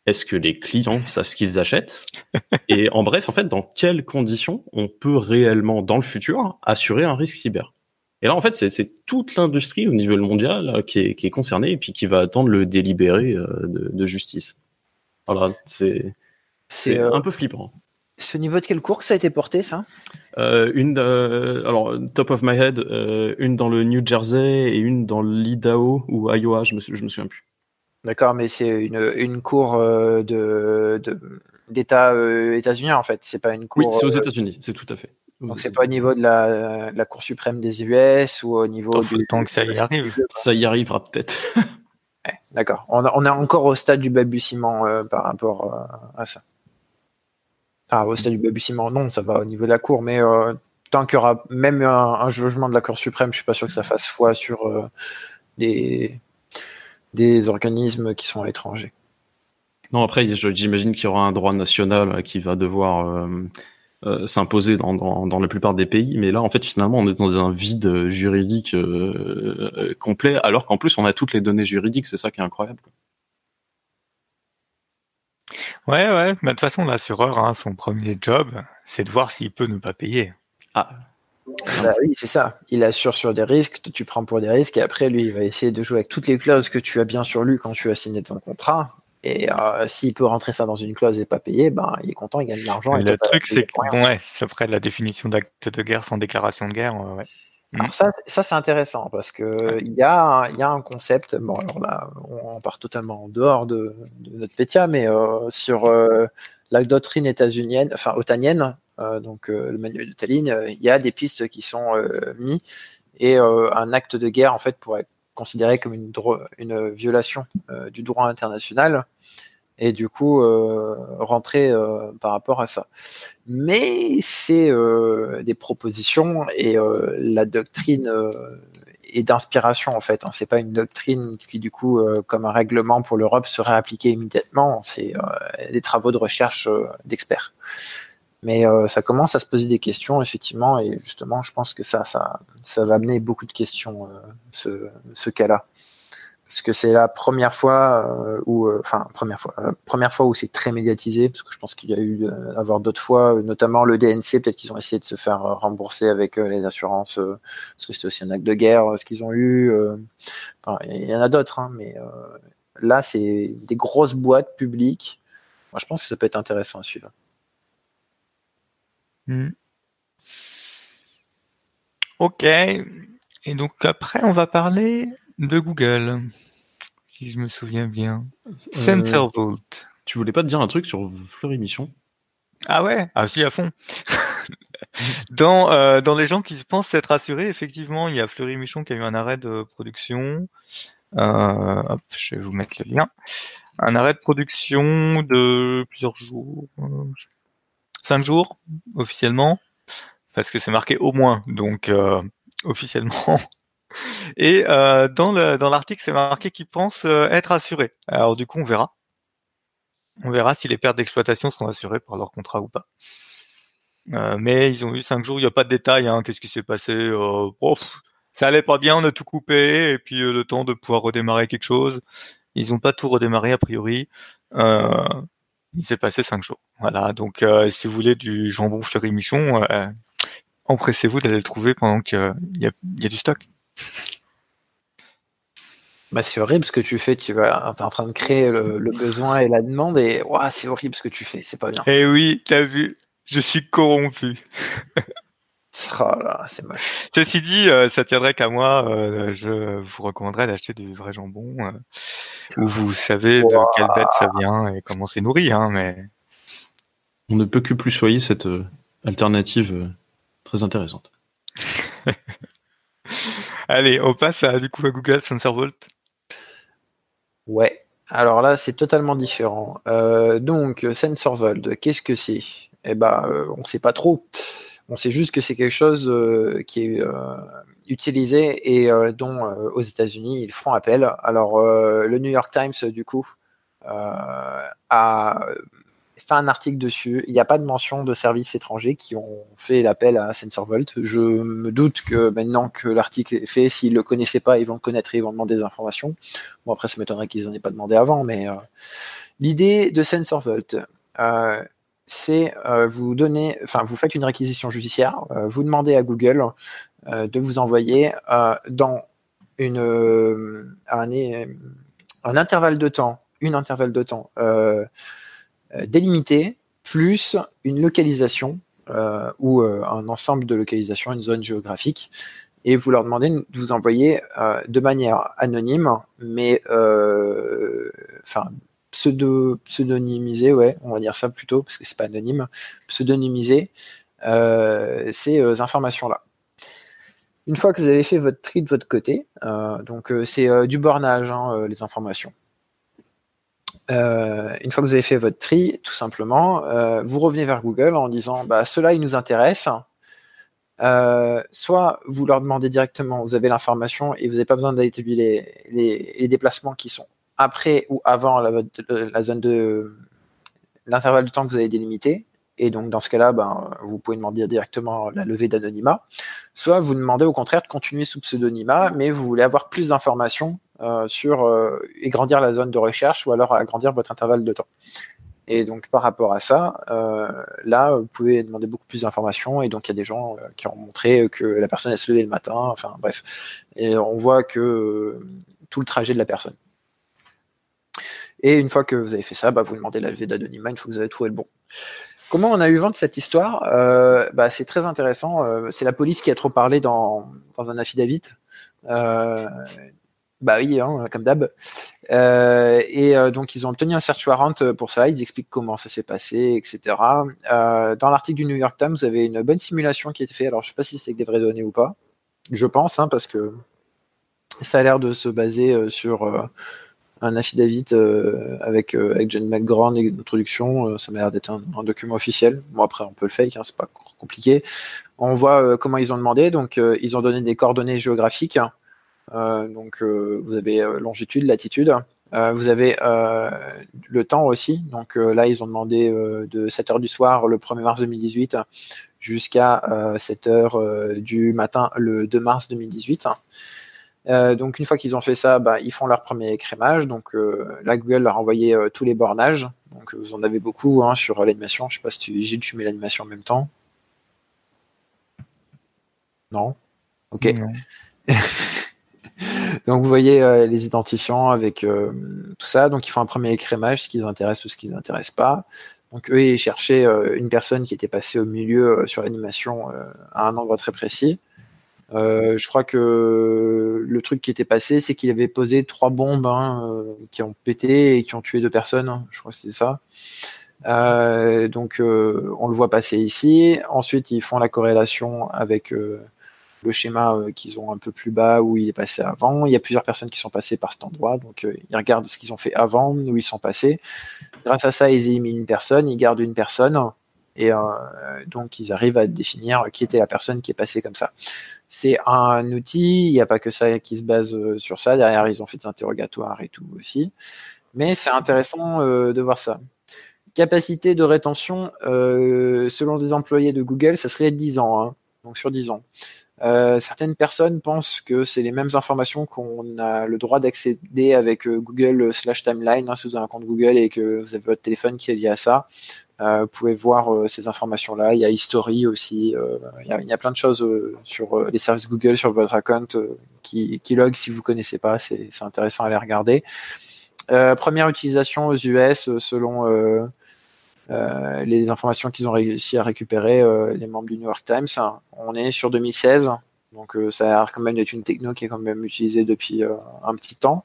Est-ce que les clients savent ce qu'ils achètent? Et en bref, en fait, dans quelles conditions on peut réellement, dans le futur, assurer un risque cyber? Et là, en fait, c'est, c'est toute l'industrie au niveau mondial qui est, qui est concernée et puis qui va attendre le délibéré de, de justice. Voilà, c'est, c'est, c'est euh... un peu flippant. Ce niveau de quelle cour ça a été porté, ça? euh, Une, euh, alors top of my head, euh, une dans le New Jersey et une dans l'Idaho ou Iowa, je me, je me souviens plus. D'accord, mais c'est une une cour euh, de, de d'État euh, États-Unis en fait, c'est pas une cour. Oui, c'est aux euh, États-Unis, c'est tout à fait. Donc c'est pas au niveau de la, la Cour suprême des U S ou au niveau. Tant du... Tant que ça y arrive, ça y arrivera peut-être. Ouais, d'accord, on, on est encore au stade du balbutiement euh, par rapport euh, à ça. Ah, au stade du balbutiement, non, ça va au niveau de la Cour, mais euh, tant qu'il y aura même un, un jugement de la Cour suprême, je suis pas sûr que ça fasse foi sur euh, des, des organismes qui sont à l'étranger. Non, après, je, j'imagine qu'il y aura un droit national qui va devoir euh, euh, s'imposer dans, dans, dans la plupart des pays, mais là, en fait, finalement, on est dans un vide juridique euh, euh, complet, alors qu'en plus, on a toutes les données juridiques, c'est ça qui est incroyable, quoi. Ouais, ouais. De toute façon, l'assureur, hein, son premier job, c'est de voir s'il peut ne pas payer. Ah. Bah oui, c'est ça. Il assure sur des risques, tu prends pour des risques, et après, lui, il va essayer de jouer avec toutes les clauses que tu as bien sur lui quand tu as signé ton contrat. Et euh, s'il peut rentrer ça dans une clause et pas payer, ben, il est content, il gagne de l'argent. Et le truc, c'est que, ouais, ça ferait la définition d'acte de guerre sans déclaration de guerre. Euh, ouais. Alors, mmh. ça, ça, c'est intéressant parce que il y a, il y a un concept. Bon, alors là, on part totalement en dehors de, de notre pétia, mais euh, sur euh, la doctrine états-unienne, enfin otanienne, euh, donc euh, le manuel de Tallinn, euh, il y a des pistes qui sont euh, mises et euh, un acte de guerre en fait pourrait être considéré comme une, dro- une violation euh, du droit international et du coup euh, rentrer euh, par rapport à ça. Mais c'est euh, des propositions et euh, la doctrine euh, est d'inspiration en fait. Hein. C'est pas une doctrine qui du coup, euh, comme un règlement pour l'Europe, serait appliquée immédiatement. C'est euh, des travaux de recherche euh, d'experts. Mais euh, ça commence à se poser des questions effectivement et justement, je pense que ça, ça, ça va amener beaucoup de questions euh, ce, ce cas-là. Parce que c'est la première fois où, enfin première fois, euh, première fois où c'est très médiatisé, parce que je pense qu'il y a eu euh, avoir d'autres fois, notamment le D N C, peut-être qu'ils ont essayé de se faire rembourser avec euh, les assurances, euh, parce que c'était aussi un acte de guerre, euh, ce qu'ils ont eu. Euh, enfin, il y en a d'autres, hein, mais euh, là c'est des grosses boîtes publiques. Moi, je pense que ça peut être intéressant à suivre. Mmh. Ok. Et donc après, on va parler. De Google, si je me souviens bien. Euh, Sensor Vault. Tu voulais pas te dire un truc sur Fleury Michon? Ah ouais, ah si à fond. dans euh, dans les gens qui pensent s'être assurés, effectivement, il y a Fleury Michon qui a eu un arrêt de production. Euh, hop, je vais vous mettre le lien. Un arrêt de production de plusieurs jours, euh, cinq jours officiellement, parce que c'est marqué au moins, donc euh, officiellement. Et euh, dans, le, dans l'article, c'est marqué qu'ils pensent euh, être assurés. Alors du coup, on verra. On verra si les pertes d'exploitation sont assurées par leur contrat ou pas. Euh, mais ils ont eu cinq jours, il n'y a pas de détails. Hein, qu'est-ce qui s'est passé euh, oh, pff, ça allait pas bien, on a tout coupé. Et puis euh, le temps de pouvoir redémarrer quelque chose. Ils n'ont pas tout redémarré a priori. Euh, il s'est passé cinq jours. Voilà. Donc euh, si vous voulez du jambon Fleury Michon, euh, empressez-vous d'aller le trouver pendant qu'il euh, y, y a du stock. Bah c'est horrible ce que tu fais, tu vas, t'es en train de créer le, le besoin et la demande et ouah, c'est horrible ce que tu fais, c'est pas bien. Eh oui, t'as vu, je suis corrompu. Oh là, c'est moche. Ceci dit, euh, ça tiendrait qu'à moi, euh, je vous recommanderais d'acheter du vrai jambon euh, où vous savez ouah. De quelle bête ça vient et comment c'est nourri, hein, mais on ne peut que plus soyer cette euh, alternative euh, très intéressante. Allez, on passe à, du coup, à Google Sensor Vault. Ouais, alors là, c'est totalement différent. Euh, donc, Sensor Vault, qu'est-ce que c'est? Eh ben, euh, on ne sait pas trop. On sait juste que c'est quelque chose euh, qui est euh, utilisé et euh, dont, euh, aux États-Unis, ils font appel. Alors, euh, le New York Times, du coup, euh, a fait un article dessus. Il n'y a pas de mention de services étrangers qui ont fait l'appel à Sensor Vault. Je me doute que maintenant que l'article est fait, s'ils ne le connaissaient pas, ils vont le connaître et ils vont demander des informations. Bon, après, ça m'étonnerait qu'ils n'en aient pas demandé avant, mais euh, l'idée de Sensor Vault, euh, c'est euh, vous donner, enfin, vous faites une réquisition judiciaire, euh, vous demandez à Google euh, de vous envoyer euh, dans une, euh, un, un intervalle de temps, une intervalle de temps euh, euh, délimité, plus une localisation euh, ou euh, un ensemble de localisations, une zone géographique, et vous leur demandez de vous envoyer euh, de manière anonyme, mais euh, enfin pseudo, pseudonymisée, ouais, on va dire ça plutôt, parce que c'est pas anonyme, pseudonymisée, euh, ces euh, informations-là. Une fois que vous avez fait votre tri de votre côté, euh, donc euh, c'est euh, du bornage, hein, euh, les informations. Euh, une fois que vous avez fait votre tri, tout simplement, euh, vous revenez vers Google en disant bah, « ceux-là, ils nous intéressent ». Euh, soit vous leur demandez directement, vous avez l'information et vous n'avez pas besoin d'établir les, les, les déplacements qui sont après ou avant la, la zone de l'intervalle de temps que vous avez délimité, et donc dans ce cas-là, ben, vous pouvez demander directement la levée d'anonymat, soit vous demandez au contraire de continuer sous pseudonymat, mais vous voulez avoir plus d'informations euh, sur euh, et grandir la zone de recherche, ou alors agrandir votre intervalle de temps. Et donc, par rapport à ça, euh, là, vous pouvez demander beaucoup plus d'informations. Et donc, il y a des gens euh, qui ont montré que la personne, elle se levait le matin. Enfin, bref. Et on voit que euh, tout le trajet de la personne. Et une fois que vous avez fait ça, bah, vous demandez la levée d'anonymat une fois que vous avez trouvé le bon. Comment on a eu vent de cette histoire ? euh, bah, c'est très intéressant. Euh, c'est la police qui a trop parlé dans, dans un affidavit. Euh, Bah oui, hein, comme d'hab. Euh, et euh, donc, ils ont obtenu un search warrant pour ça. Ils expliquent comment ça s'est passé, et cetera. Euh, dans l'article du New York Times, vous avez une bonne simulation qui est faite. Alors, je ne sais pas si c'est avec des vraies données ou pas. Je pense, hein, parce que ça a l'air de se baser euh, sur euh, un affidavit euh, avec, euh, avec John McGraw, une introduction. Euh, ça m'a l'air d'être un, un document officiel. Bon, après, on peut le fake, hein, c'est pas compliqué. On voit euh, comment ils ont demandé. Donc, euh, ils ont donné des coordonnées géographiques. Hein. Euh, donc euh, vous avez euh, longitude, latitude, euh, vous avez euh, le temps aussi, donc euh, là ils ont demandé euh, de sept heures du soir le premier mars deux mille dix-huit jusqu'à euh, sept heures euh, du matin le deux mars deux mille dix-huit. Euh, donc une fois qu'ils ont fait ça, bah, ils font leur premier crémage, donc euh, là Google leur a envoyé euh, tous les bornages, donc vous en avez beaucoup hein, sur euh, l'animation, je sais pas si tu, Gilles, tu mets l'animation en même temps. Non ? Ok. Mmh. Donc vous voyez euh, les identifiants avec euh, tout ça, donc ils font un premier écrémage, ce qui les intéresse ou ce qui les intéresse pas. Donc eux ils cherchaient euh, une personne qui était passée au milieu euh, sur l'animation euh, à un endroit très précis. Euh, je crois que le truc qui était passé, c'est qu'il avait posé trois bombes hein, euh, qui ont pété et qui ont tué deux personnes, hein. Je crois que c'est ça. Euh, donc euh, on le voit passer ici. Ensuite ils font la corrélation avec euh, le schéma euh, qu'ils ont un peu plus bas où il est passé avant, il y a plusieurs personnes qui sont passées par cet endroit, donc euh, ils regardent ce qu'ils ont fait avant, où ils sont passés, grâce à ça ils éliminent une personne, ils gardent une personne et euh, donc ils arrivent à définir qui était la personne qui est passée comme ça. C'est un outil, il n'y a pas que ça qui se base euh, sur ça, derrière ils ont fait des interrogatoires et tout aussi, mais c'est intéressant euh, de voir ça. Capacité de rétention euh, selon des employés de Google, ça serait dix ans, hein, donc sur dix ans. Euh, certaines personnes pensent que c'est les mêmes informations qu'on a le droit d'accéder avec euh, Google slash timeline, hein, si vous avez un compte Google et que vous avez votre téléphone qui est lié à ça, euh, vous pouvez voir euh, ces informations-là. Il y a History aussi, euh, il, y a, il y a plein de choses euh, sur euh, les services Google, sur votre account euh, qui, qui log si vous connaissez pas, c'est, c'est intéressant à les regarder. Euh, première utilisation aux U S selon... Euh, Euh, les informations qu'ils ont réussi à récupérer, euh, les membres du New York Times, hein. On est sur deux mille seize, donc euh, ça a l'air quand même d'être une techno qui est quand même utilisée depuis euh, un petit temps.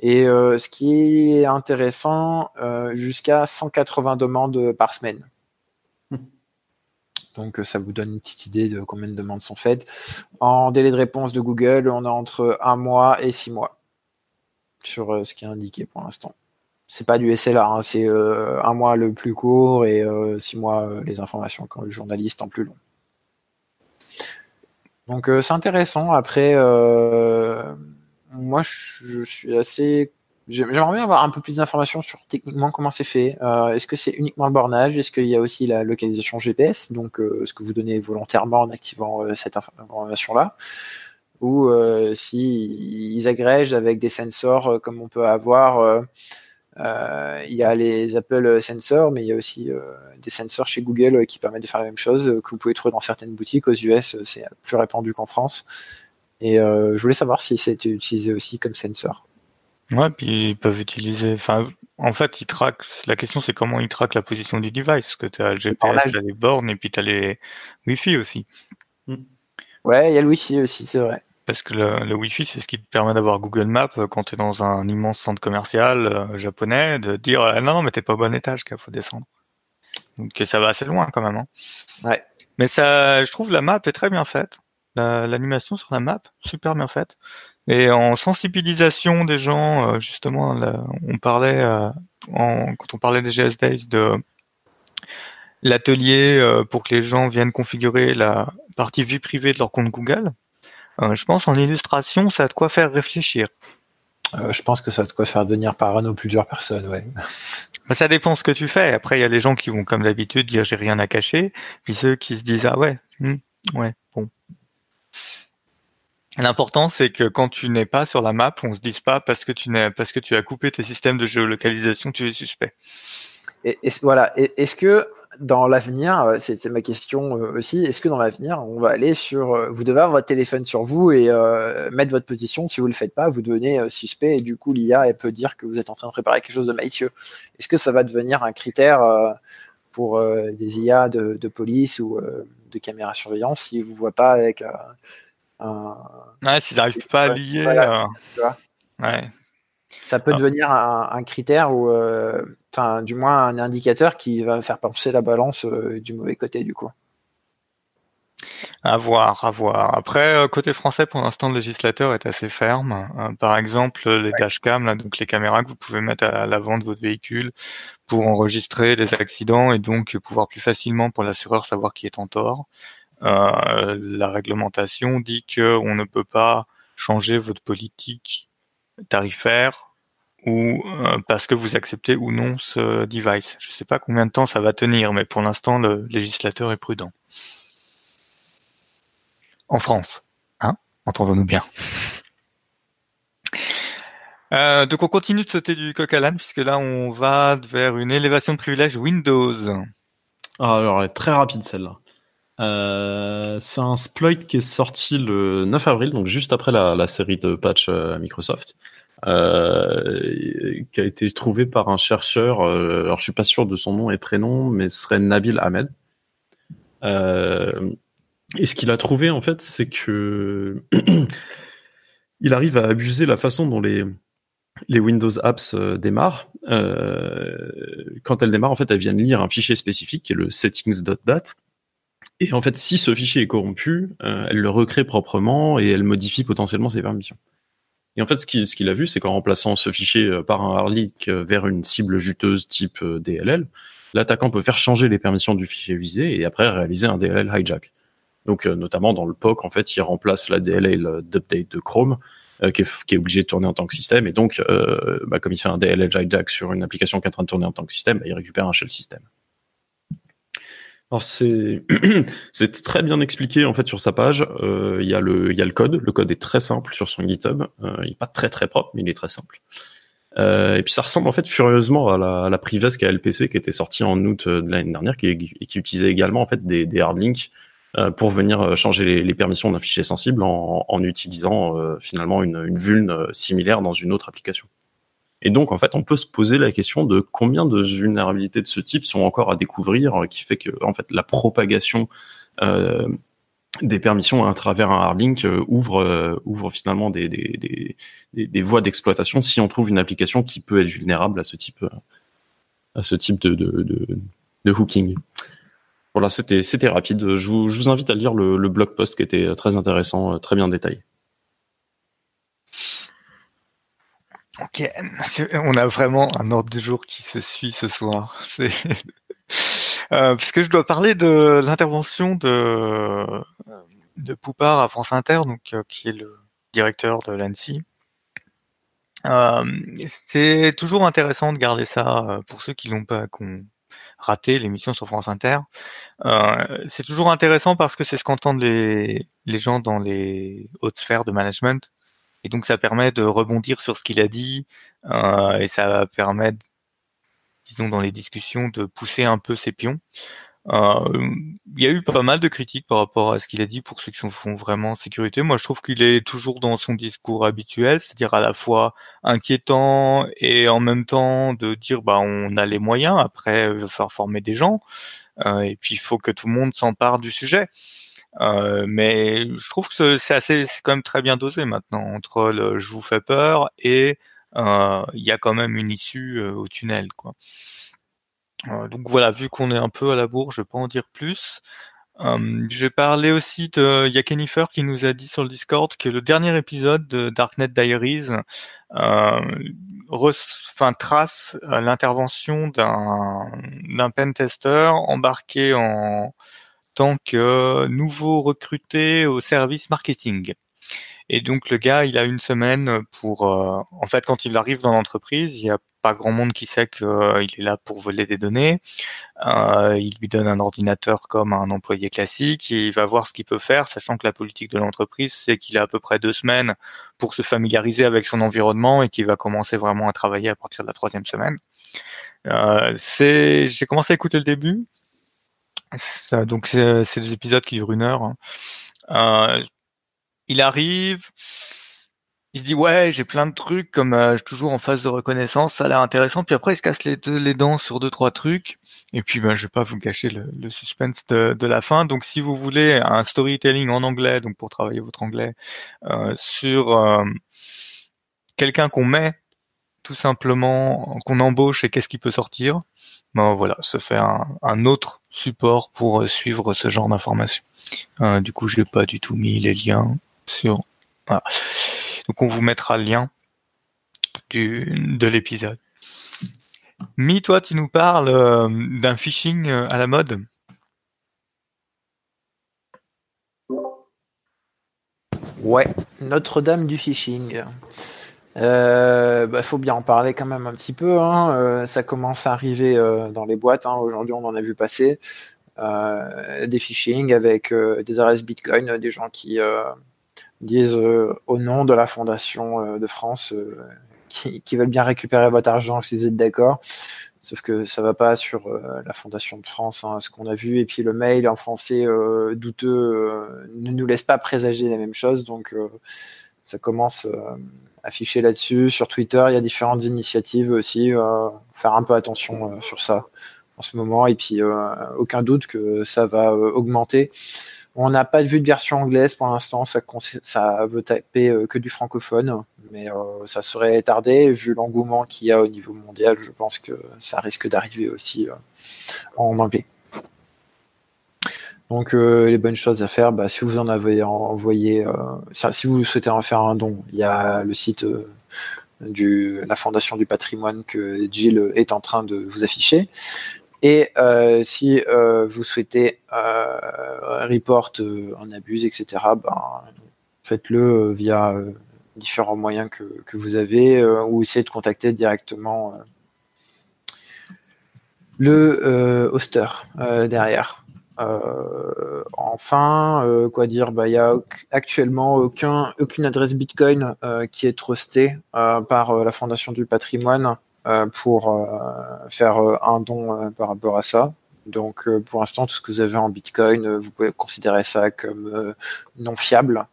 Et euh, ce qui est intéressant, euh, jusqu'à cent quatre-vingts demandes par semaine. Mmh. Donc euh, ça vous donne une petite idée de combien de demandes sont faites. En délai de réponse de Google, on a entre un mois et six mois sur euh, ce qui est indiqué pour l'instant. C'est pas du S L A, hein, c'est euh, un mois le plus court et euh, six mois euh, les informations quand le journaliste en plus long. Donc euh, c'est intéressant. Après, euh, moi je, je suis assez. J'aimerais bien avoir un peu plus d'informations sur techniquement comment c'est fait. Euh, est-ce que c'est uniquement le bornage ? Est-ce qu'il y a aussi la localisation G P S ? Donc euh, ce que vous donnez volontairement en activant euh, cette information-là ? Ou euh, si ils agrègent avec des sensors euh, comme on peut avoir. Euh, Euh, il y a les Apple Sensor, mais il y a aussi euh, des sensors chez Google euh, qui permettent de faire la même chose, euh, que vous pouvez trouver dans certaines boutiques. Aux U S, euh, c'est plus répandu qu'en France. Et euh, je voulais savoir si c'était utilisé aussi comme sensor. Ouais, puis ils peuvent utiliser. Enfin, en fait, ils traquent. La question, c'est comment ils traquent la position du device. Parce que tu as le G P S, tu as les bornes, et puis tu as les Wi-Fi aussi. Ouais, il y a le Wi-Fi aussi, c'est vrai. Parce que le, le Wi-Fi, c'est ce qui te permet d'avoir Google Maps quand tu es dans un immense centre commercial euh, japonais, de dire ah non, mais t'es pas au bon étage, qu'il faut descendre. Donc ça va assez loin quand même. Hein. Ouais. Mais ça, je trouve la map est très bien faite. La, l'animation sur la map, super bien faite. Et en sensibilisation des gens, euh, justement, là, on parlait, euh, en, quand on parlait des G S Days, de l'atelier euh, pour que les gens viennent configurer la partie vie privée de leur compte Google. Euh, je pense en illustration, ça a de quoi faire réfléchir. Euh, je pense que ça a de quoi faire devenir parano plusieurs personnes, ouais. Mais ça dépend ce que tu fais. Après, il y a les gens qui vont, comme d'habitude, dire j'ai rien à cacher, puis ceux qui se disent ah ouais, hmm, ouais, bon. L'important, c'est que quand tu n'es pas sur la map, on se dise pas parce que tu n'es, parce que tu as coupé tes systèmes de géolocalisation, tu es suspect. Et, et, voilà. Et, est-ce que dans l'avenir, c'est, c'est ma question aussi, est-ce que dans l'avenir, on va aller sur, vous devez avoir votre téléphone sur vous et euh, mettre votre position. Si vous le faites pas, vous devenez euh, suspect et du coup l'I A elle peut dire que vous êtes en train de préparer quelque chose de malicieux. Est-ce que ça va devenir un critère euh, pour euh, des I A de, de police ou euh, de caméra surveillance si vous voient pas avec euh, un. Ouais, s'ils n'arrivent pas à lier. Voilà, euh... tu vois. Ouais. Ça peut devenir un, un critère ou euh, enfin du moins un indicateur qui va faire pencher la balance euh, du mauvais côté du coup. À voir, à voir. Après, euh, côté français, pour l'instant, le législateur est assez ferme. Euh, par exemple, les ouais. dashcams, là, donc les caméras que vous pouvez mettre à l'avant de votre véhicule pour enregistrer les accidents et donc pouvoir plus facilement pour l'assureur savoir qui est en tort. Euh, la réglementation dit qu'on ne peut pas changer votre politique tarifaire ou euh, parce que vous acceptez ou non ce device. Je ne sais pas combien de temps ça va tenir, mais pour l'instant, le législateur est prudent. En France, hein, entendons-nous bien. Euh, donc, on continue de sauter du coq à l'âne, puisque là, on va vers une élévation de privilèges Windows. Alors, elle est très rapide, celle-là. Euh, c'est un exploit qui est sorti le neuf avril, donc juste après la, la série de patch à Microsoft, euh, qui a été trouvé par un chercheur, euh, alors je suis pas sûr de son nom et prénom, mais ce serait Nabil Ahmed. Euh, et ce qu'il a trouvé, en fait, c'est que il arrive à abuser la façon dont les, les Windows Apps euh, démarrent. Euh, quand elles démarrent, en fait, elles viennent lire un fichier spécifique qui est le settings.dat. Et en fait, si ce fichier est corrompu, euh, elle le recrée proprement et elle modifie potentiellement ses permissions. Et en fait, ce qu'il, ce qu'il a vu, c'est qu'en remplaçant ce fichier par un hard leak vers une cible juteuse type D L L, l'attaquant peut faire changer les permissions du fichier visé et après réaliser un D L L hijack. Donc, euh, notamment dans le P O C, en fait, il remplace la D L L d'update de Chrome, euh, qui, est, qui est obligée de tourner en tant que système. Et donc, euh, bah, comme il fait un D L L hijack sur une application qui est en train de tourner en tant que système, bah, il récupère un shell system. Alors c'est c'est très bien expliqué en fait sur sa page. Il euh, y a le il y a le code. Le code est très simple sur son GitHub. Euh, il est pas très très propre, mais il est très simple. Euh, et puis ça ressemble en fait furieusement à la, à la Privesc à L P C qui était sortie en août de l'année dernière, qui et qui utilisait également en fait des, des hard links euh, pour venir changer les, les permissions d'un fichier sensible en, en utilisant euh, finalement une, une vuln similaire dans une autre application. Et donc, en fait, on peut se poser la question de combien de vulnérabilités de ce type sont encore à découvrir, qui fait que, en fait, la propagation euh, des permissions à travers un hard link ouvre, euh, ouvre finalement des, des, des, des, des voies d'exploitation si on trouve une application qui peut être vulnérable à ce type, à ce type de, de, de, de hooking. Voilà, c'était, c'était rapide. Je vous, je vous invite à lire le, le blog post qui était très intéressant, très bien détaillé. Ok, on a vraiment un ordre du jour qui se suit ce soir. C'est... Euh, parce que je dois parler de l'intervention de, de Poupard à France Inter, donc euh, qui est le directeur de l'A N S I. Euh, c'est toujours intéressant de garder ça euh, pour ceux qui l'ont pas, qui ont raté l'émission sur France Inter. Euh, c'est toujours intéressant parce que c'est ce qu'entendent les, les gens dans les hautes sphères de management. Et donc, ça permet de rebondir sur ce qu'il a dit euh, et ça permet, disons, dans les discussions, de pousser un peu ses pions. Euh, il y a eu pas mal de critiques par rapport à ce qu'il a dit pour ceux qui sont font vraiment sécurité. Moi, je trouve qu'il est toujours dans son discours habituel, c'est-à-dire à la fois inquiétant et en même temps de dire bah on a les moyens. Après, il va falloir former des gens euh, et puis il faut que tout le monde s'empare du sujet. Euh, mais je trouve que c'est assez, c'est quand même très bien dosé maintenant entre le je vous fais peur et il euh, y a quand même une issue euh, au tunnel, quoi. Donc voilà, vu qu'on est un peu à la bourre, je ne vais pas en dire plus. Euh, je vais parler aussi de... Il y a Kennifer qui nous a dit sur le Discord que le dernier épisode de Darknet Diaries euh, re... enfin, trace l'intervention d'un, d'un pentester embarqué en tant que nouveau recruté au service marketing. Et donc le gars, il a une semaine pour... Euh... En fait, quand il arrive dans l'entreprise, il y a pas grand monde qui sait qu'il est là pour voler des données. Euh, il lui donne un ordinateur comme un employé classique et il va voir ce qu'il peut faire, sachant que la politique de l'entreprise, c'est qu'il a à peu près deux semaines pour se familiariser avec son environnement et qu'il va commencer vraiment à travailler à partir de la troisième semaine. Euh, c'est, j'ai commencé à écouter le début. Ça, donc, c'est, c'est des épisodes qui durent une heure. Euh, il arrive... Il se dit, ouais, j'ai plein de trucs, comme euh, je suis toujours en phase de reconnaissance, ça a l'air intéressant. Puis après, il se casse les, deux, les dents sur deux, trois trucs. Et puis, ben, je vais pas vous gâcher le, le suspense de, de la fin. Donc, si vous voulez un storytelling en anglais, donc pour travailler votre anglais, euh, sur euh, quelqu'un qu'on met, tout simplement, qu'on embauche et qu'est-ce qui peut sortir, ben voilà, ça fait un, un autre support pour suivre ce genre d'informations. Euh, du coup, j'ai pas du tout mis les liens sur... Voilà. Donc on vous mettra le lien du, de l'épisode. Mi, toi, tu nous parles euh, d'un phishing euh, à la mode. Ouais, Notre-Dame du phishing. Euh, bah, faut bien en parler quand même un petit peu. Hein. Euh, ça commence à arriver euh, dans les boîtes. Hein. Aujourd'hui, on en a vu passer euh, des phishing avec euh, des adresses Bitcoin, euh, des gens qui... Euh, disent euh, au nom de la Fondation euh, de France euh, qui, qui veulent bien récupérer votre argent si vous êtes d'accord, sauf que ça va pas sur euh, la Fondation de France, hein, ce qu'on a vu, et puis le mail en français euh, douteux euh, ne nous laisse pas présager la même chose, donc euh, ça commence euh, à afficher là-dessus. Sur Twitter, il y a différentes initiatives aussi, euh, faire un peu attention euh, sur ça en ce moment, et puis euh, aucun doute que ça va euh, augmenter. On n'a pas vu de version anglaise pour l'instant, ça, ça veut taper euh, que du francophone, mais euh, ça serait tardé, vu l'engouement qu'il y a au niveau mondial, je pense que ça risque d'arriver aussi euh, en anglais. Donc euh, les bonnes choses à faire, bah, si vous en avez envoyé, euh, ça, si vous souhaitez en faire un don, il y a le site euh, de la Fondation du Patrimoine que Gilles est en train de vous afficher. Et euh, si euh, vous souhaitez euh, report euh, en abuse, et cetera, ben, faites-le euh, via euh, différents moyens que, que vous avez euh, ou essayez de contacter directement euh, le euh, hoster euh, derrière. Euh, enfin, euh, quoi dire, bah, il n'y a actuellement aucun, aucune adresse Bitcoin euh, qui est trustée euh, par euh, la Fondation du Patrimoine. Euh, pour euh, faire euh, un don euh, par rapport à ça. Donc euh, pour l'instant, tout ce que vous avez en Bitcoin, euh, vous pouvez considérer ça comme euh, non fiable,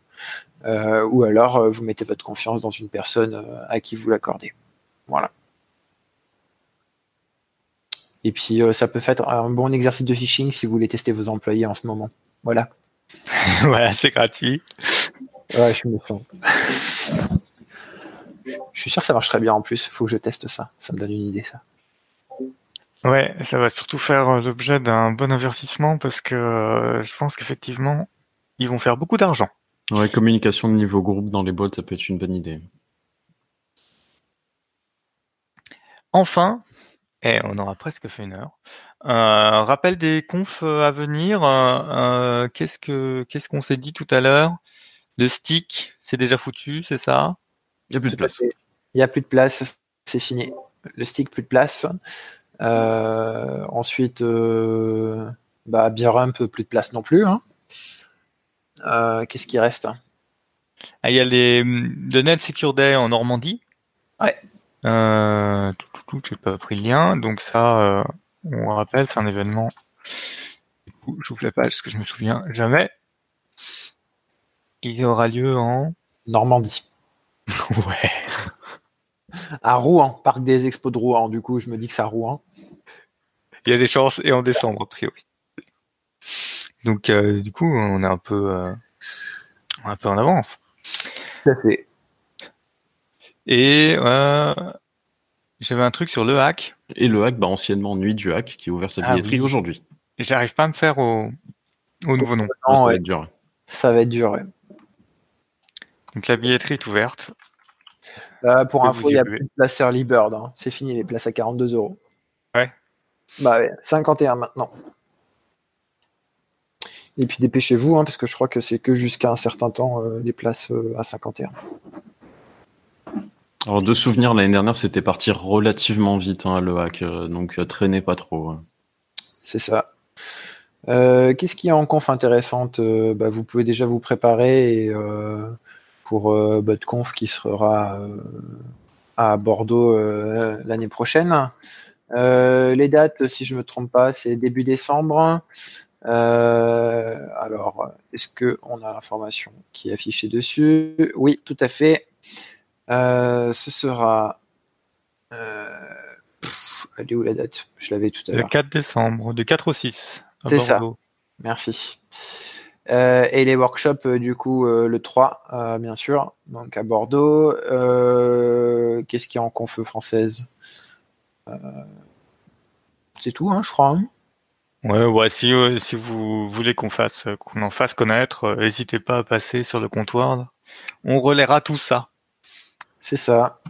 euh, ou alors euh, vous mettez votre confiance dans une personne euh, à qui vous l'accordez. Voilà. Et puis euh, ça peut faire un bon exercice de phishing si vous voulez tester vos employés en ce moment. Voilà. Voilà, c'est gratuit. Ouais, je suis méfiant. Je suis sûr que ça marcherait bien en plus, il faut que je teste ça, ça me donne une idée ça. Ouais, ça va surtout faire l'objet d'un bon investissement parce que euh, je pense qu'effectivement, ils vont faire beaucoup d'argent. Ouais, communication de niveau groupe dans les bots, ça peut être une bonne idée. Enfin, et on aura presque fait une heure, euh, rappel des confs à venir, euh, euh, qu'est-ce que qu'est-ce qu'on s'est dit tout à l'heure? Le stick, c'est déjà foutu, c'est ça? Il n'y a plus de place. Il n'y a plus de place, c'est fini. Le stick, plus de place. Euh, ensuite, euh, bah, Beer Hump, plus de place non plus. Hein. Euh, qu'est-ce qui reste? Ah, il y a les, le Net Secure Day en Normandie. Ouais. Euh, tout, tout, tout, j'ai pas pris le lien. Donc ça, euh, on rappelle, c'est un événement. J'ouvre la page parce que je me souviens jamais. Il aura lieu en Normandie. Ouais. À Rouen, parc des expos de Rouen. Du coup, je me dis que c'est à Rouen. Il y a des chances, et en décembre, a priori. Donc, euh, du coup, on est un peu, euh, un peu en avance. Tout à fait. Et euh, j'avais un truc sur le hack. Et le hack, bah, anciennement Nuit du hack, qui a ouvert sa billetterie ah, oui. aujourd'hui. Et j'arrive pas à me faire au, au nouveau nom. Non, ça, ouais. va être dur. ça va être dur. Ouais. Donc, la billetterie est ouverte. Euh, pour info, il n'y a plus de place Early Bird. Hein. C'est fini, les places à quarante-deux euros. Ouais. Bah ouais, cinquante et un maintenant. Et puis dépêchez-vous, hein, parce que je crois que c'est que jusqu'à un certain temps euh, les places euh, à cinquante et un. Alors de souvenir, l'année dernière, c'était parti relativement vite, hein, le hack, euh, donc traînez pas trop. Hein. C'est ça. Euh, qu'est-ce qu'il y a en conf intéressante euh, bah, vous pouvez déjà vous préparer et, euh, pour euh, votre conf qui sera euh, à Bordeaux euh, l'année prochaine. Euh, les dates, si je me trompe pas, c'est début décembre. Euh, alors, est-ce qu'on a l'information qui est affichée dessus? Oui, tout à fait. Euh, ce sera... Euh, pff, elle est où la date? Je l'avais tout à l'heure. Le quatre décembre, de quatre au six. C'est Bordeaux. Ça, merci. Euh, et les workshops, du coup, euh, le trois, euh, bien sûr, donc à Bordeaux. Euh, qu'est-ce qu'il y a en conf française? C'est tout, hein, je crois. Hein. Ouais, ouais. Si, euh, si vous voulez qu'on fasse, qu'on en fasse connaître, euh, n'hésitez pas à passer sur le comptoir. On relaiera tout ça. C'est ça.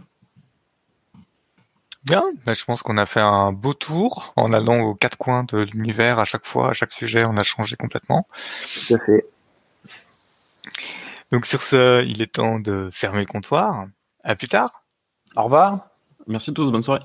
Bien. Bah, je pense qu'on a fait un beau tour en allant aux quatre coins de l'univers. À chaque fois, à chaque sujet, on a changé complètement. Tout à fait. Donc sur ce, il est temps de fermer le comptoir. À plus tard. Au revoir. Merci à tous. Bonne soirée.